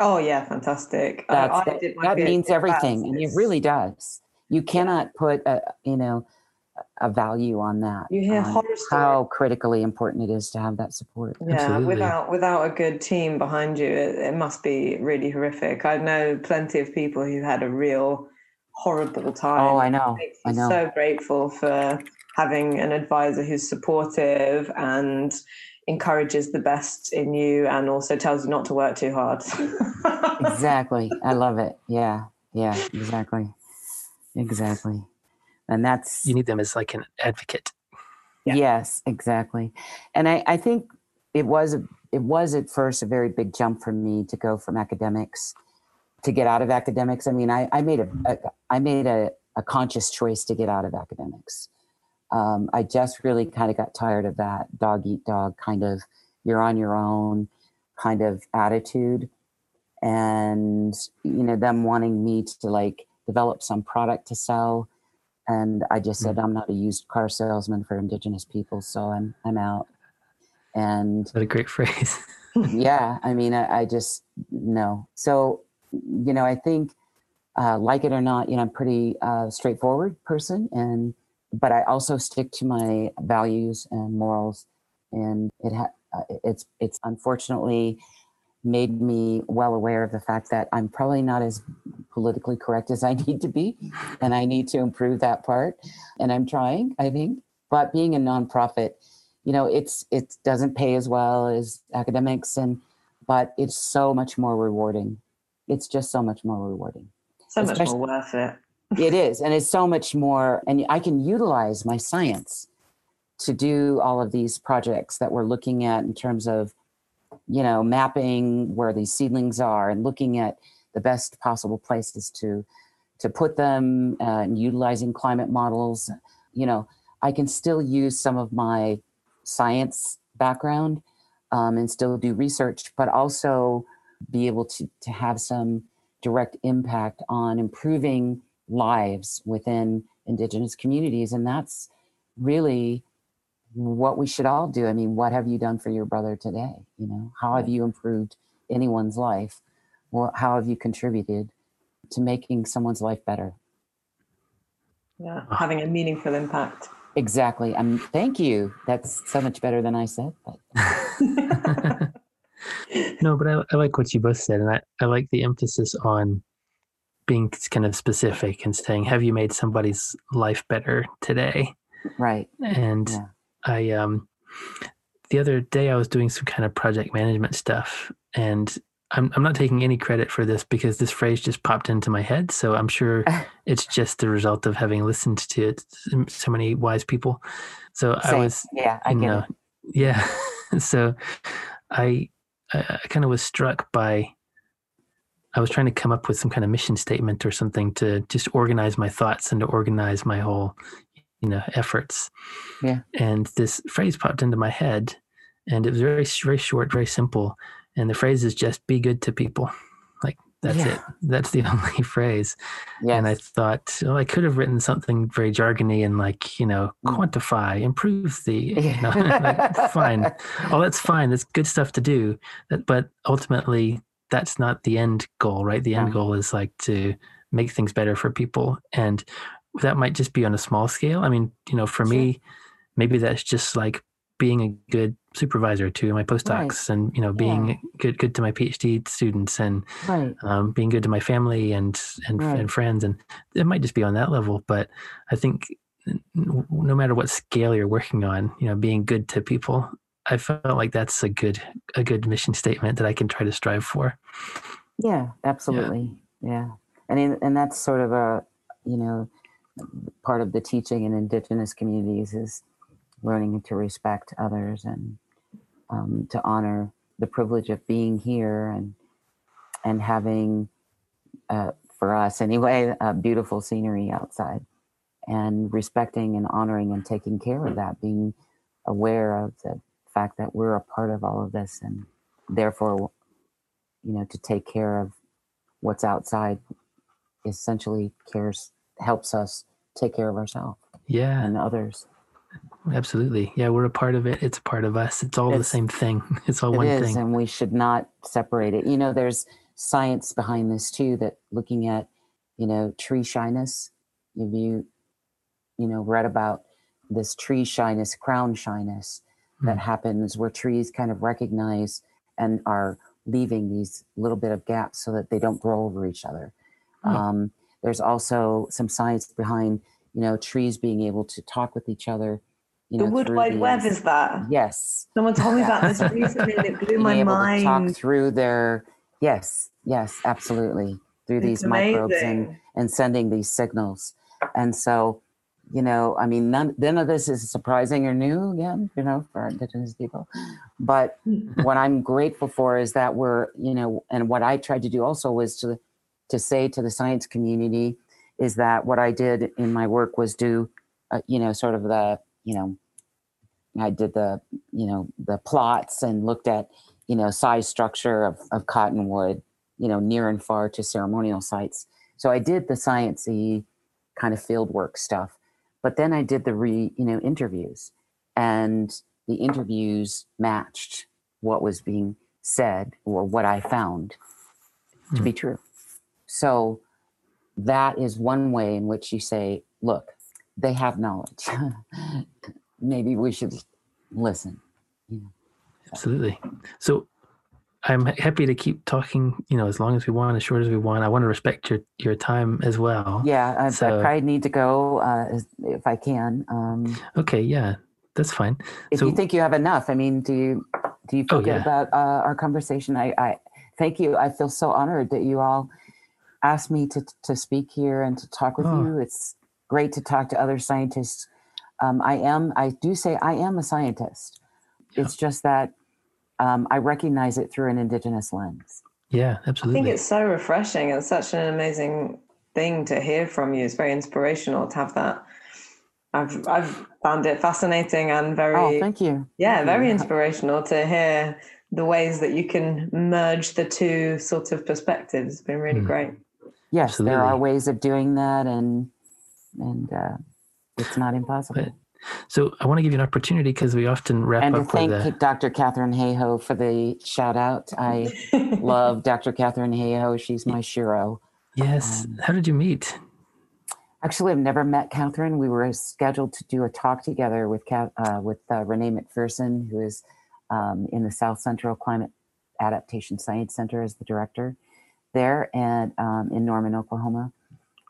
Oh yeah. Fantastic. That's, I, that I did my that means everything. And it really does. You cannot put a, you know, a value on that. You hear horror stories. How critically important it is to have that support. Yeah, Absolutely. without without a good team behind you, it, it must be really horrific. I know plenty of people who had a real horrible time. Oh, I know. I know. So grateful for having an advisor who's supportive and encourages the best in you, and also tells you not to work too hard. Exactly. I love it. Yeah. Yeah. Exactly. Exactly. And that's, you need them as like an advocate. Yeah. Yes, exactly. And I, I think it was, it was at first a very big jump for me to go from academics to get out of academics. I mean, I, I made a, a I made a, a conscious choice to get out of academics. Um, I just really kind of got tired of that dog eat dog kind of you're on your own kind of attitude. And, you know, them wanting me to like develop some product to sell. And I just said, I'm not a used car salesman for Indigenous people, so I'm I'm out. And what a great phrase. Yeah, I mean, I, I just no. So, you know, I think, uh, like it or not, you know, I'm pretty uh, straightforward person, and but I also stick to my values and morals, and it ha- it's it's unfortunately made me well aware of the fact that I'm probably not as politically correct as I need to be, and I need to improve that part. And I'm trying, I think. But being a nonprofit, you know, it's it doesn't pay as well as academics, and but it's so much more rewarding. It's just so much more rewarding. So much Especially, more worth it. It is, and it's so much more, and I can utilize my science to do all of these projects that we're looking at in terms of, you know, mapping where these seedlings are and looking at the best possible places to to put them, uh, and utilizing climate models. You know, I can still use some of my science background um, and still do research, but also be able to, to have some direct impact on improving lives within Indigenous communities. And that's really what we should all do. I mean, what have you done for your brother today? You know, how have you improved anyone's life? Well, how have you contributed to making someone's life better? Yeah, having a meaningful impact. Exactly. Um, thank you. That's so much better than I said. But. No, but I, I like what you both said. And I, I like the emphasis on being kind of specific and saying, have you made somebody's life better today? Right. And yeah. I, um, the other day I was doing some kind of project management stuff, and I'm, I'm not taking any credit for this because this phrase just popped into my head. So I'm sure it's just the result of having listened to it, so many wise people. So Same. I was, yeah, I get you know, it. Yeah. So I, I, I kind of was struck by, I was trying to come up with some kind of mission statement or something to just organize my thoughts and to organize my whole, you know, efforts. Yeah. And this phrase popped into my head, and it was very, very short, very simple. And the phrase is just be good to people. Like that's yeah. it. That's the only phrase. Yes. And I thought, well, I could have written something very jargony and like, you know, quantify, improve the, you know, like, fine. Oh, that's fine. That's good stuff to do. But ultimately that's not the end goal, right? The end yeah. goal is like to make things better for people. And that might just be on a small scale. I mean, you know, for sure. me, maybe that's just like being a good supervisor to my postdocs, right. and, you know, being yeah. good, good to my PhD students, and right. um, being good to my family and, and, right. and friends. And it might just be on that level, but I think no matter what scale you're working on, you know, being good to people, I felt like that's a good, a good mission statement that I can try to strive for. Yeah, absolutely. Yeah. yeah. And, in, and that's sort of a, you know, part of the teaching in Indigenous communities is learning to respect others and um, to honor the privilege of being here and and having, uh, for us anyway, a beautiful scenery outside, and respecting and honoring and taking care of that, being aware of the fact that we're a part of all of this, and therefore, you know, to take care of what's outside essentially cares helps us take care of ourselves yeah. and others. Absolutely. Yeah, we're a part of it. It's a part of us. It's all it's, the same thing. It's all it one is, thing. And we should not separate it. You know, there's science behind this too, that looking at, you know, tree shyness. If you, you know, read about this tree shyness, crown shyness mm. that happens where trees kind of recognize and are leaving these little bit of gaps so that they don't grow over each other. Mm. Um, there's also some science behind, you know, trees being able to talk with each other. You know, the Wood Wide Web is that? Yes. Someone told me about this recently and it blew my mind. Being able to talk through their, yes, yes, absolutely. Through these microbes and, and sending these signals. And so, you know, I mean, none, none of this is surprising or new again, you know, for Indigenous people. But what I'm grateful for is that we're, you know, and what I tried to do also was to, to say to the science community is that what I did in my work was do, uh, you know, sort of the, you know, I did the, you know, the plots and looked at, you know, size structure of, of cottonwood, you know, near and far to ceremonial sites. So I did the sciencey kind of fieldwork stuff, but then I did the re, you know, interviews, and the interviews matched what was being said or what I found mm. to be true. So that is one way in which you say, look, they have knowledge. Maybe we should listen. You know. Absolutely. So I'm happy to keep talking, you know, as long as we want, as short as we want. I want to respect your, your time as well. Yeah, I, so, I probably need to go uh, if I can. Um, okay, yeah, that's fine. If so, you think you have enough, I mean, do you do you feel oh, good yeah. about uh, our conversation? I, I thank you. I feel so honored that you all asked me to to speak here and to talk with oh. you. It's great to talk to other scientists. Um, I am. I do say I am a scientist. Yeah. It's just that. Um, I recognize it through an Indigenous lens. Yeah, absolutely. I think it's so refreshing. It's such an amazing thing to hear from you. It's very inspirational to have that. I've I've found it fascinating and very. Oh, thank you. Yeah, thank very you. Inspirational to hear the ways that you can merge the two sorts of perspectives. It's been really mm. great. Yes, absolutely. There are ways of doing that, and and uh, it's not impossible. But- So I want to give you an opportunity because we often wrap and up. And to thank Doctor Katharine Hayhoe for the shout out. I love Doctor Katharine Hayhoe. She's my shiro. Yes. Um, How did you meet? Actually, I've never met Katharine. We were scheduled to do a talk together with uh, with uh, Renee McPherson, who is um, in the South Central Climate Adaptation Science Center as the director there, and um, in Norman, Oklahoma.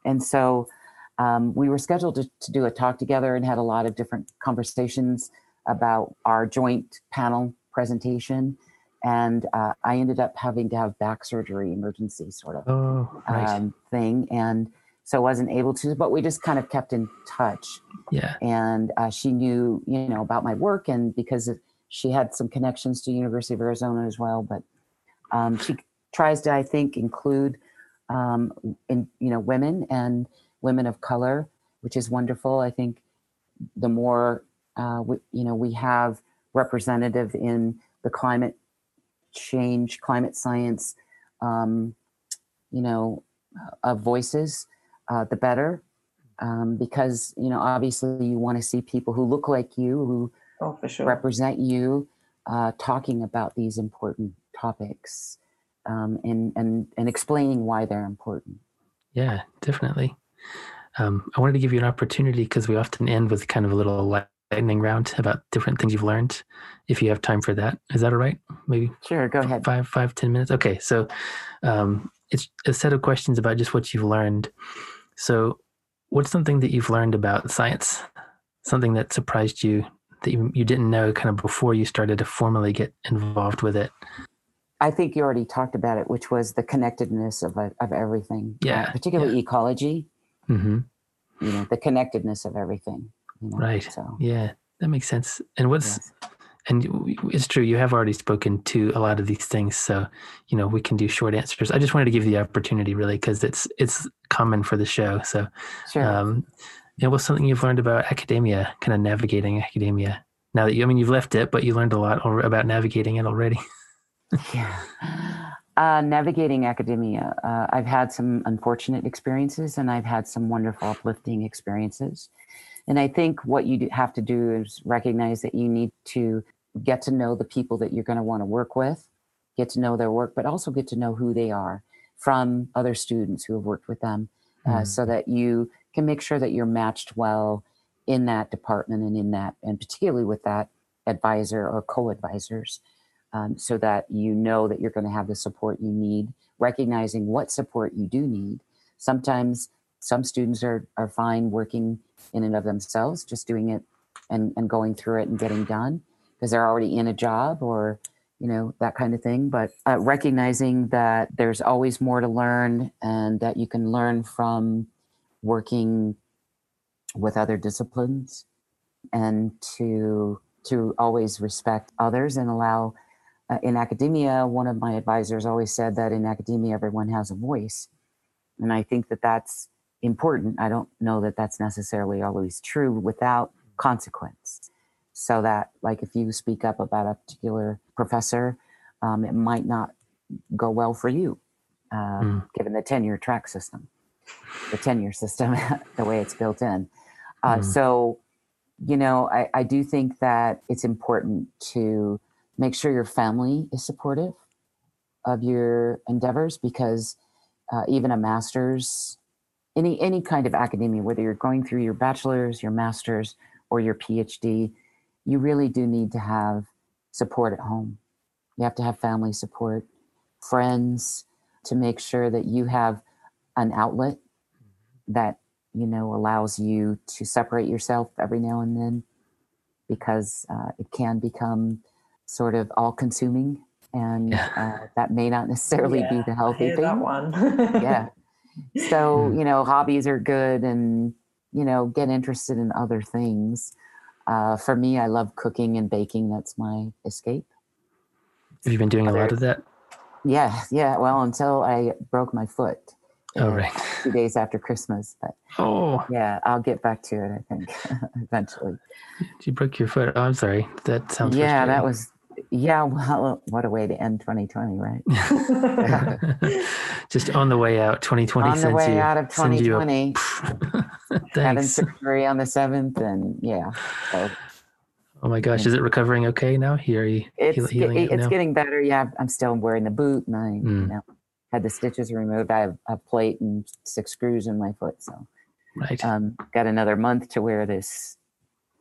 And so. Um, we were scheduled to, to do a talk together and had a lot of different conversations about our joint panel presentation. And uh, I ended up having to have back surgery, emergency sort of oh, right. um, thing. And so wasn't able to, but we just kind of kept in touch. Yeah. And uh, she knew, you know, about my work, and because of, she had some connections to University of Arizona as well. But um, she tries to, I think, include, um, in, you know, women and women of color, which is wonderful. I think the more, uh, we, you know, we have representative in the climate change, climate science, um, you know, uh, voices, uh, the better. Um, because, you know, obviously you want to see people who look like you, who oh, for sure. represent you, uh, talking about these important topics, um, and, and, and explaining why they're important. Yeah, definitely. Um, I wanted to give you an opportunity because we often end with kind of a little lightning round about different things you've learned. If you have time for that, is that all right? Maybe. Sure, go ahead. Five, five, ten minutes. Okay, so um, it's a set of questions about just what you've learned. So, what's something that you've learned about science? Something that surprised you that you, you didn't know kind of before you started to formally get involved with it? I think you already talked about it, which was the connectedness of of everything. Yeah, uh, particularly yeah. ecology. Mm-hmm. You know, the connectedness of everything. You know? Right. So. Yeah, that makes sense. And what's, yes. and it's true, you have already spoken to a lot of these things. So, you know, we can do short answers. I just wanted to give you the opportunity really, because it's, it's common for the show. So, sure. um, you know, what's something you've learned about academia, kind of navigating academia now that you, I mean, you've left it, but you learned a lot about navigating it already. yeah. Uh, navigating academia. Uh, I've had some unfortunate experiences, and I've had some wonderful, uplifting experiences. And I think what you do have to do is recognize that you need to get to know the people that you're going to want to work with, get to know their work, but also get to know who they are from other students who have worked with them, uh, mm. so that you can make sure that you're matched well in that department and in that, and particularly with that advisor or co-advisors, um, so that you know that you're going to have the support you need, recognizing what support you do need. Sometimes some students are, are fine working in and of themselves, just doing it and, and going through it and getting done because they're already in a job or, you know, that kind of thing. But uh, recognizing that there's always more to learn and that you can learn from working with other disciplines, and to to always respect others and allow uh, in academia. One of my advisors always said that in academia, everyone has a voice. And I think that that's important. I don't know that that's necessarily always true without consequence. So that, like, if you speak up about a particular professor, um, it might not go well for you, um, mm. given the tenure track system, the tenure system, the way it's built in. Uh, mm. So, you know, I, I do think that it's important to make sure your family is supportive of your endeavors, because uh, even a master's, any any kind of academia, whether you're going through your bachelor's, your master's, or your PhD, you really do need to have support at home. You have to have family support, friends, to make sure that you have an outlet that, you know, allows you to separate yourself every now and then, because uh, it can become sort of all-consuming, and uh, that may not necessarily yeah, be the healthy thing. That one. Yeah. So, you know, hobbies are good, and, you know, get interested in other things. Uh, for me, I love cooking and baking. That's my escape. Have you been doing a lot of that? Yeah, yeah. Well, until I broke my foot. Oh, right. Two days after Christmas. But oh. Yeah, I'll get back to it, I think, eventually. You broke your foot. Oh, I'm sorry. That sounds Yeah, that was, yeah, well, what a way to end twenty twenty, right? Just on the way out, twenty twenty On the way you, out of twenty twenty. Having surgery on the seventh, and yeah. So, oh my gosh, yeah. Is it recovering okay now? Here, you it's, healing it, it's now? Getting better. Yeah, I'm still wearing the boot, and I mm. you know, had the stitches removed. I have a plate and six screws in my foot, so right. Um, got another month to wear this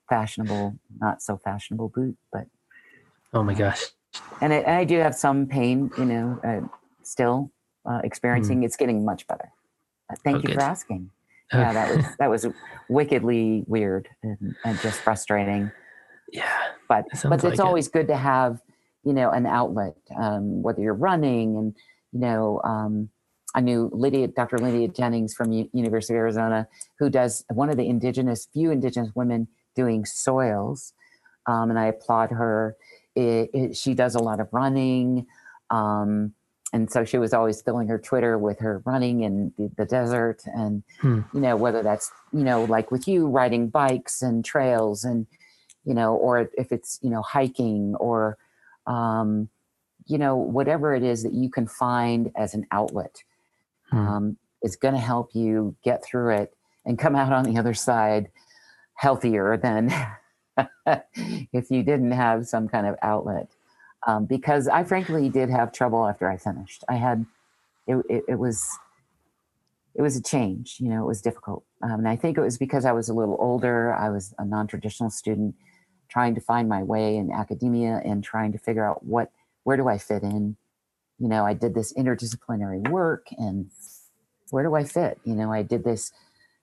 fashionable, not so fashionable boot, but oh my gosh. And I, I do have some pain, you know, uh, still uh, experiencing. Mm. It's getting much better. Uh, thank oh, you good. for asking. Yeah, that was that was wickedly weird and, and just frustrating. Yeah, but it but it's like always it. good to have, you know, an outlet, um, whether you're running, and you know, um, I knew Lydia, Doctor Lydia Jennings from U- University of Arizona, who does one of the indigenous few indigenous women doing soils, um, and I applaud her. It, it, she does a lot of running. Um, And so she was always filling her Twitter with her running in the, the desert, and, hmm. you know, whether that's, you know, like with you riding bikes and trails, and, you know, or if it's, you know, hiking, or, um, you know, whatever it is that you can find as an outlet, hmm. um, is going to help you get through it and come out on the other side healthier than if you didn't have some kind of outlet. Um, because I frankly did have trouble after I finished. I had, it, it, it was, it was a change, you know, it was difficult. Um, and I think it was because I was a little older. I was a non-traditional student trying to find my way in academia and trying to figure out what, where do I fit in? You know, I did this interdisciplinary work, and where do I fit? You know, I did this,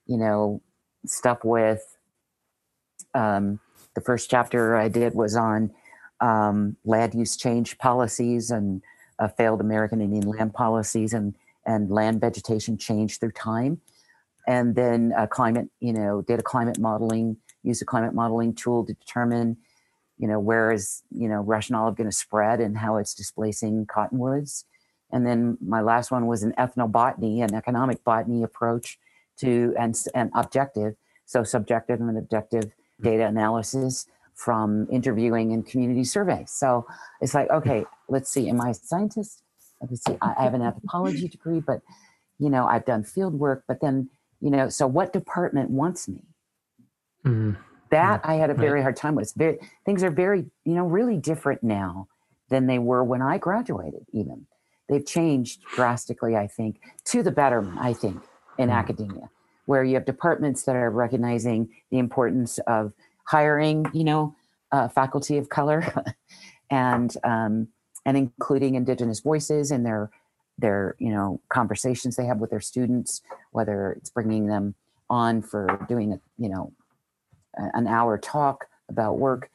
you know, stuff with, um, the first chapter I did was on Um, land use change policies, and uh, failed American Indian land policies, and, and land vegetation change through time. And then uh, climate, you know, data climate modeling, use a climate modeling tool to determine, you know, where is, you know, Russian olive going to spread and how it's displacing cottonwoods. And then my last one was an ethnobotany, an economic botany approach to, and, and objective. So subjective and objective data analysis from interviewing and community survey. So it's like, okay, let's see, am I a scientist? Let's see, I have an anthropology degree, but, you know, I've done field work, but then, you know, so what department wants me? Mm-hmm. That yeah. I had a very right. hard time with. It's very, things are very, you know, really different now than they were when I graduated even. They've changed drastically, I think, to the betterment, I think, in mm-hmm. academia. where you have departments that are recognizing the importance of hiring, you know, uh, faculty of color and um, and including Indigenous voices in their their, you know, conversations they have with their students, whether it's bringing them on for doing, a, you know, an hour talk about work.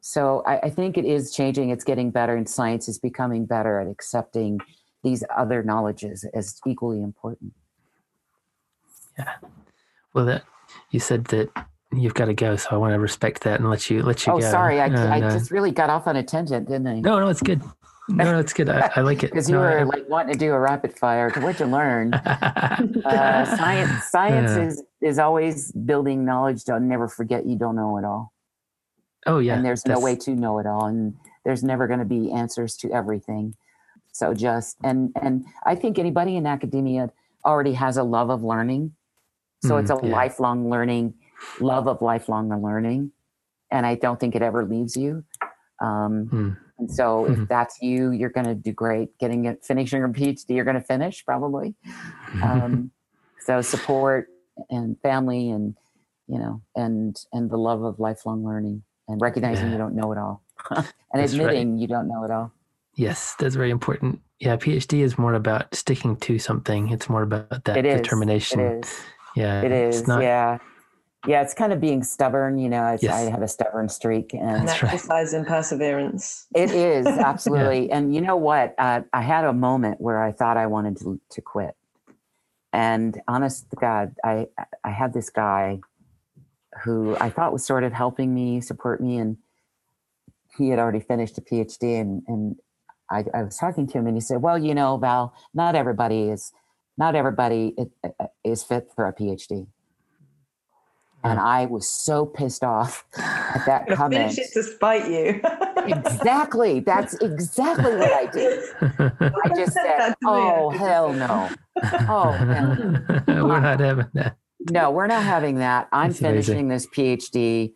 So I, I think it is changing. It's getting better, and science is becoming better at accepting these other knowledges as equally important. Yeah. Well, that you said that you've got to go, so I want to respect that and let you let you oh, go. Oh, sorry, I, no, I no. just really got off on a tangent, didn't I? No, no, it's good. No, no, it's good. I, I like it. Because you no, were I, like wanting to do a rapid fire. What'd you learn? uh, science, science yeah. is is always building knowledge. Don't never forget you don't know it all. Oh yeah. And there's that's... no way to know it all, and there's never going to be answers to everything. So just and and I think anybody in academia already has a love of learning. So mm, it's a yeah. lifelong learning, love of lifelong learning. And I don't think it ever leaves you. Um, mm. And so mm-hmm. if that's you, you're going to do great. Getting it, finishing your PhD, you're going to finish probably. Um, so support and family and, you know, and, and the love of lifelong learning and recognizing yeah. you don't know it all and that's admitting right. you don't know it all. Yes, that's very important. Yeah. PhD is more about sticking to something. It's more about that it is. determination. It is. Yeah. It is. It's not... Yeah. Yeah. It's kind of being stubborn, you know, it's, yes. I have a stubborn streak and that's exercise right. in perseverance. It is. Absolutely. yeah. And you know what? Uh, I had a moment where I thought I wanted to, to quit, and honest to God, I, I had this guy who I thought was sort of helping me, support me. And he had already finished a PhD, and, and I, I was talking to him and he said, well, you know, Val, not everybody is, not everybody is fit for a PhD. And I was so pissed off at that You'll comment. Finish it to spite you. Exactly. That's exactly what I did. I just said, oh, hell no. Oh, hell no. We're not having that. No, we're not having that. I'm That's finishing amazing. this PhD.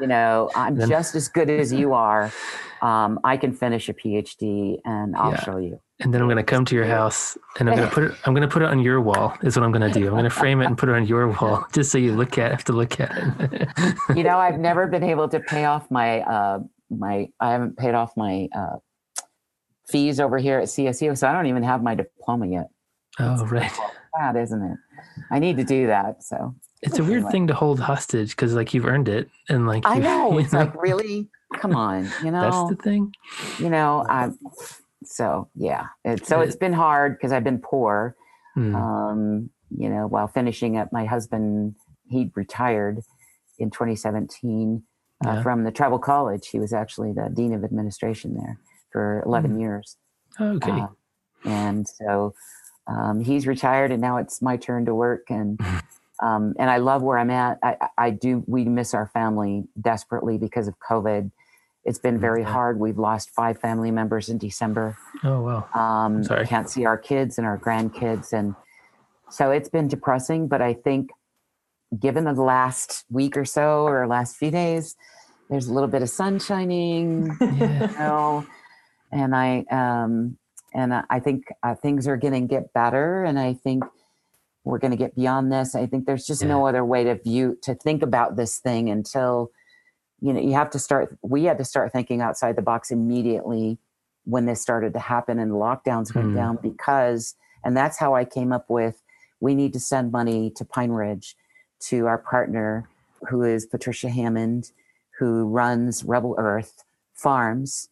You know, I'm just as good as you are. Um, I can finish a PhD and I'll yeah. show you. And then I'm going to come to your house and I'm going to put it, I'm going to put it on your wall is what I'm going to do. I'm going to frame it and put it on your wall just so you look at, have to look at it. You know, I've never been able to pay off my, uh, my, I haven't paid off my, uh, fees over here at C S U. So I don't even have my diploma yet. Oh, it's right. Bad, isn't it? I need to do that. So it's a weird thing to hold hostage. Cause like you've earned it. And like, I know it's know. like, really, come on, you know, that's the thing, you know, I So, yeah. It, so it's been hard because I've been poor, mm. um, you know, while finishing up. My husband, he retired in twenty seventeen uh, yeah. from the tribal college. He was actually the dean of administration there for eleven mm. years. Okay. Uh, and so um, he's retired, and now it's my turn to work. And um, and I love where I'm at. I, I do. We miss our family desperately because of COVID. It's been very hard. We've lost five family members in December. Oh, wow. Um, Sorry. Can't see our kids and our grandkids. And so it's been depressing, but I think given the last week or so, or last few days, there's a little bit of sun shining, yeah. you know, and I, um, and I think uh, things are going to get better. And I think we're going to get beyond this. I think there's just yeah. no other way to view, to think about this thing until, you know, you have to start, we had to start thinking outside the box immediately when this started to happen and lockdowns went mm. down because, and that's how I came up with, we need to send money to Pine Ridge, to our partner, who is Patricia Hammond, who runs Rebel Earth Farms,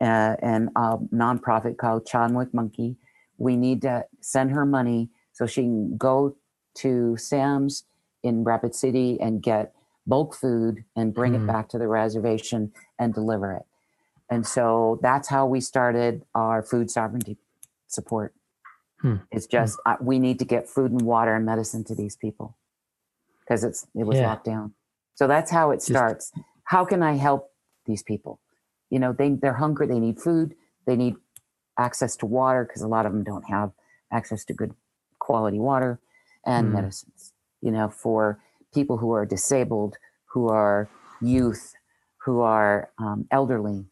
uh, and a nonprofit called Chonwick Monkey. We need to send her money so she can go to Sam's in Rapid City and get bulk food and bring mm. it back to the reservation and deliver it. And so that's how we started our food sovereignty support. Mm. It's just, mm. uh, we need to get food and water and medicine to these people because it's, it was yeah. locked down. So that's how it starts. Just, how can I help these people? You know, they, they're hungry, they need food, they need access to water because a lot of them don't have access to good quality water and mm. medicines, you know, for people who are disabled, who are youth, who are um, elderly,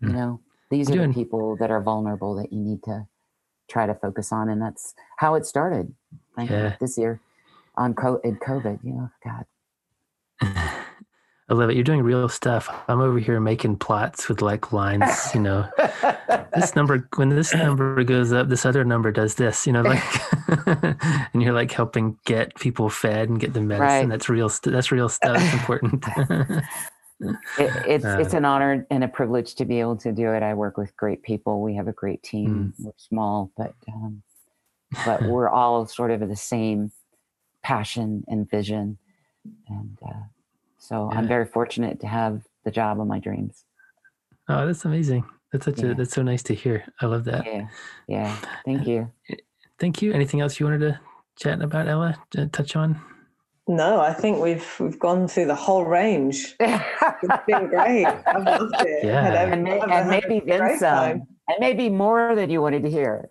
you know, these You're are doing... the people that are vulnerable that you need to try to focus on. And that's how it started I yeah. think, this year. on COVID, you know, God. I love it. You're doing real stuff. I'm over here making plots with like lines, you know, this number, when this number goes up, this other number does this, you know, like, and you're like helping get people fed and get the medicine. Right. That's real. St- that's real stuff. It's important. it, it's, uh, it's an honor and a privilege to be able to do it. I work with great people. We have a great team. Mm. We're small, but, um, but we're all sort of the same passion and vision. And, uh, So yeah. I'm very fortunate to have the job of my dreams. Oh, that's amazing. That's such yeah. a, that's so nice to hear. I love that. Yeah. Yeah. Thank you. Thank you. Anything else you wanted to chat about, Ella, to touch on? No, I think we've, we've gone through the whole range. It's been great. I've loved it. Yeah. I've, and may, I've and maybe then some, time. and maybe more than you wanted to hear.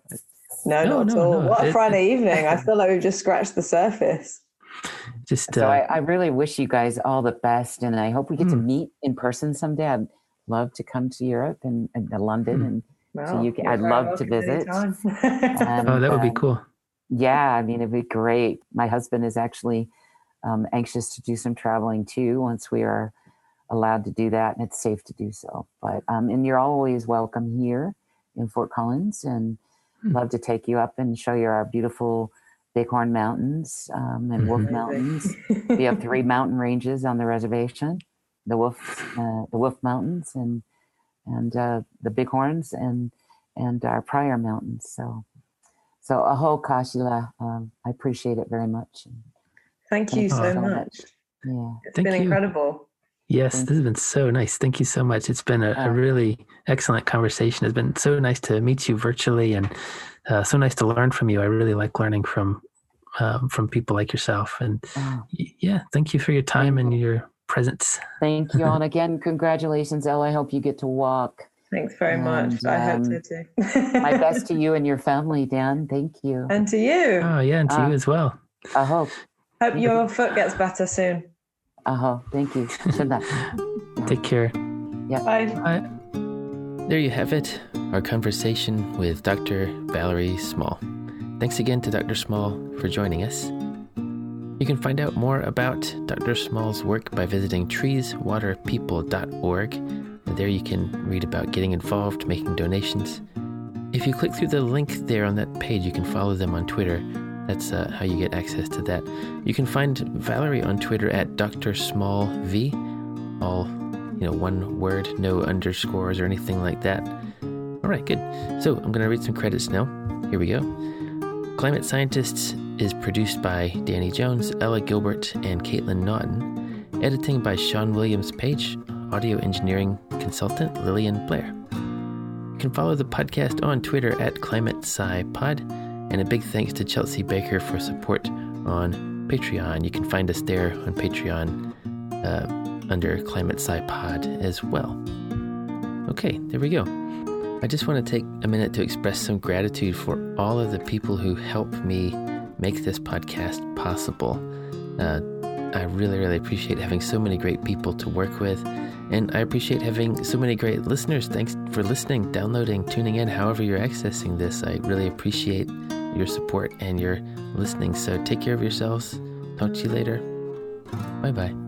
No, no not no, at all. No. What a it, Friday it, evening. I feel like we've just scratched the surface. Just, uh, so I, I really wish you guys all the best, and I hope we get mm. to meet in person someday. I'd love to come to Europe and, and to London, mm. and well, to U K. I'd love to visit. and, oh, that would um, be cool. Yeah, I mean, it'd be great. My husband is actually um, anxious to do some traveling too, once we are allowed to do that, and it's safe to do so. But um, and you're always welcome here in Fort Collins, and mm. love to take you up and show you our beautiful Bighorn Mountains um, and Wolf Mountains. We have three mountain ranges on the reservation: the Wolf, uh, the Wolf Mountains, and and uh, the Bighorns, and and our Pryor Mountains. So, so aho kashila. Um, I appreciate it very much. Thank you so much. Yeah, it's been incredible. Yes, this has been so nice. Thank you so much. It's been a, a really excellent conversation. It's been so nice to meet you virtually, and uh, so nice to learn from you. I really like learning from um, from people like yourself. And oh. yeah, thank you for your time thank and you. your presence. Thank you. And again, congratulations, Elle. I hope you get to walk. Thanks very and, much. I um, hope so too. My best to you and your family, Dan. Thank you. And to you. Oh, yeah, and to uh, you as well. I hope. Hope your foot gets better soon. Uh-huh. Thank you. Take care. Yeah. Bye. Bye. There you have it, our conversation with Doctor Valerie Small. Thanks again to Doctor Small for joining us. You can find out more about Doctor Small's work by visiting trees water people dot org. There you can read about getting involved, making donations. If you click through the link there on that page, you can follow them on Twitter. That's uh, how you get access to that. You can find Valerie on Twitter at Doctor Small V, all, you know, one word, no underscores or anything like that. All right, good. So I'm going to read some credits now. Here we go. Climate Scientists is produced by Danny Jones, Ella Gilbert, and Caitlin Naughton. Editing by Sean Williams Page, audio engineering consultant Lillian Blair. You can follow the podcast on Twitter at Climate Sci Pod. And a big thanks to Chelsea Baker for support on Patreon. You can find us there on Patreon uh, under Climate Sci Pod as well. Okay, there we go. I just want to take a minute to express some gratitude for all of the people who help me make this podcast possible. Uh, I really, really appreciate having so many great people to work with. And I appreciate having so many great listeners. Thanks for listening, downloading, tuning in, however you're accessing this. I really appreciate your support and your listening. So take care of yourselves. Talk to you later. Bye-bye.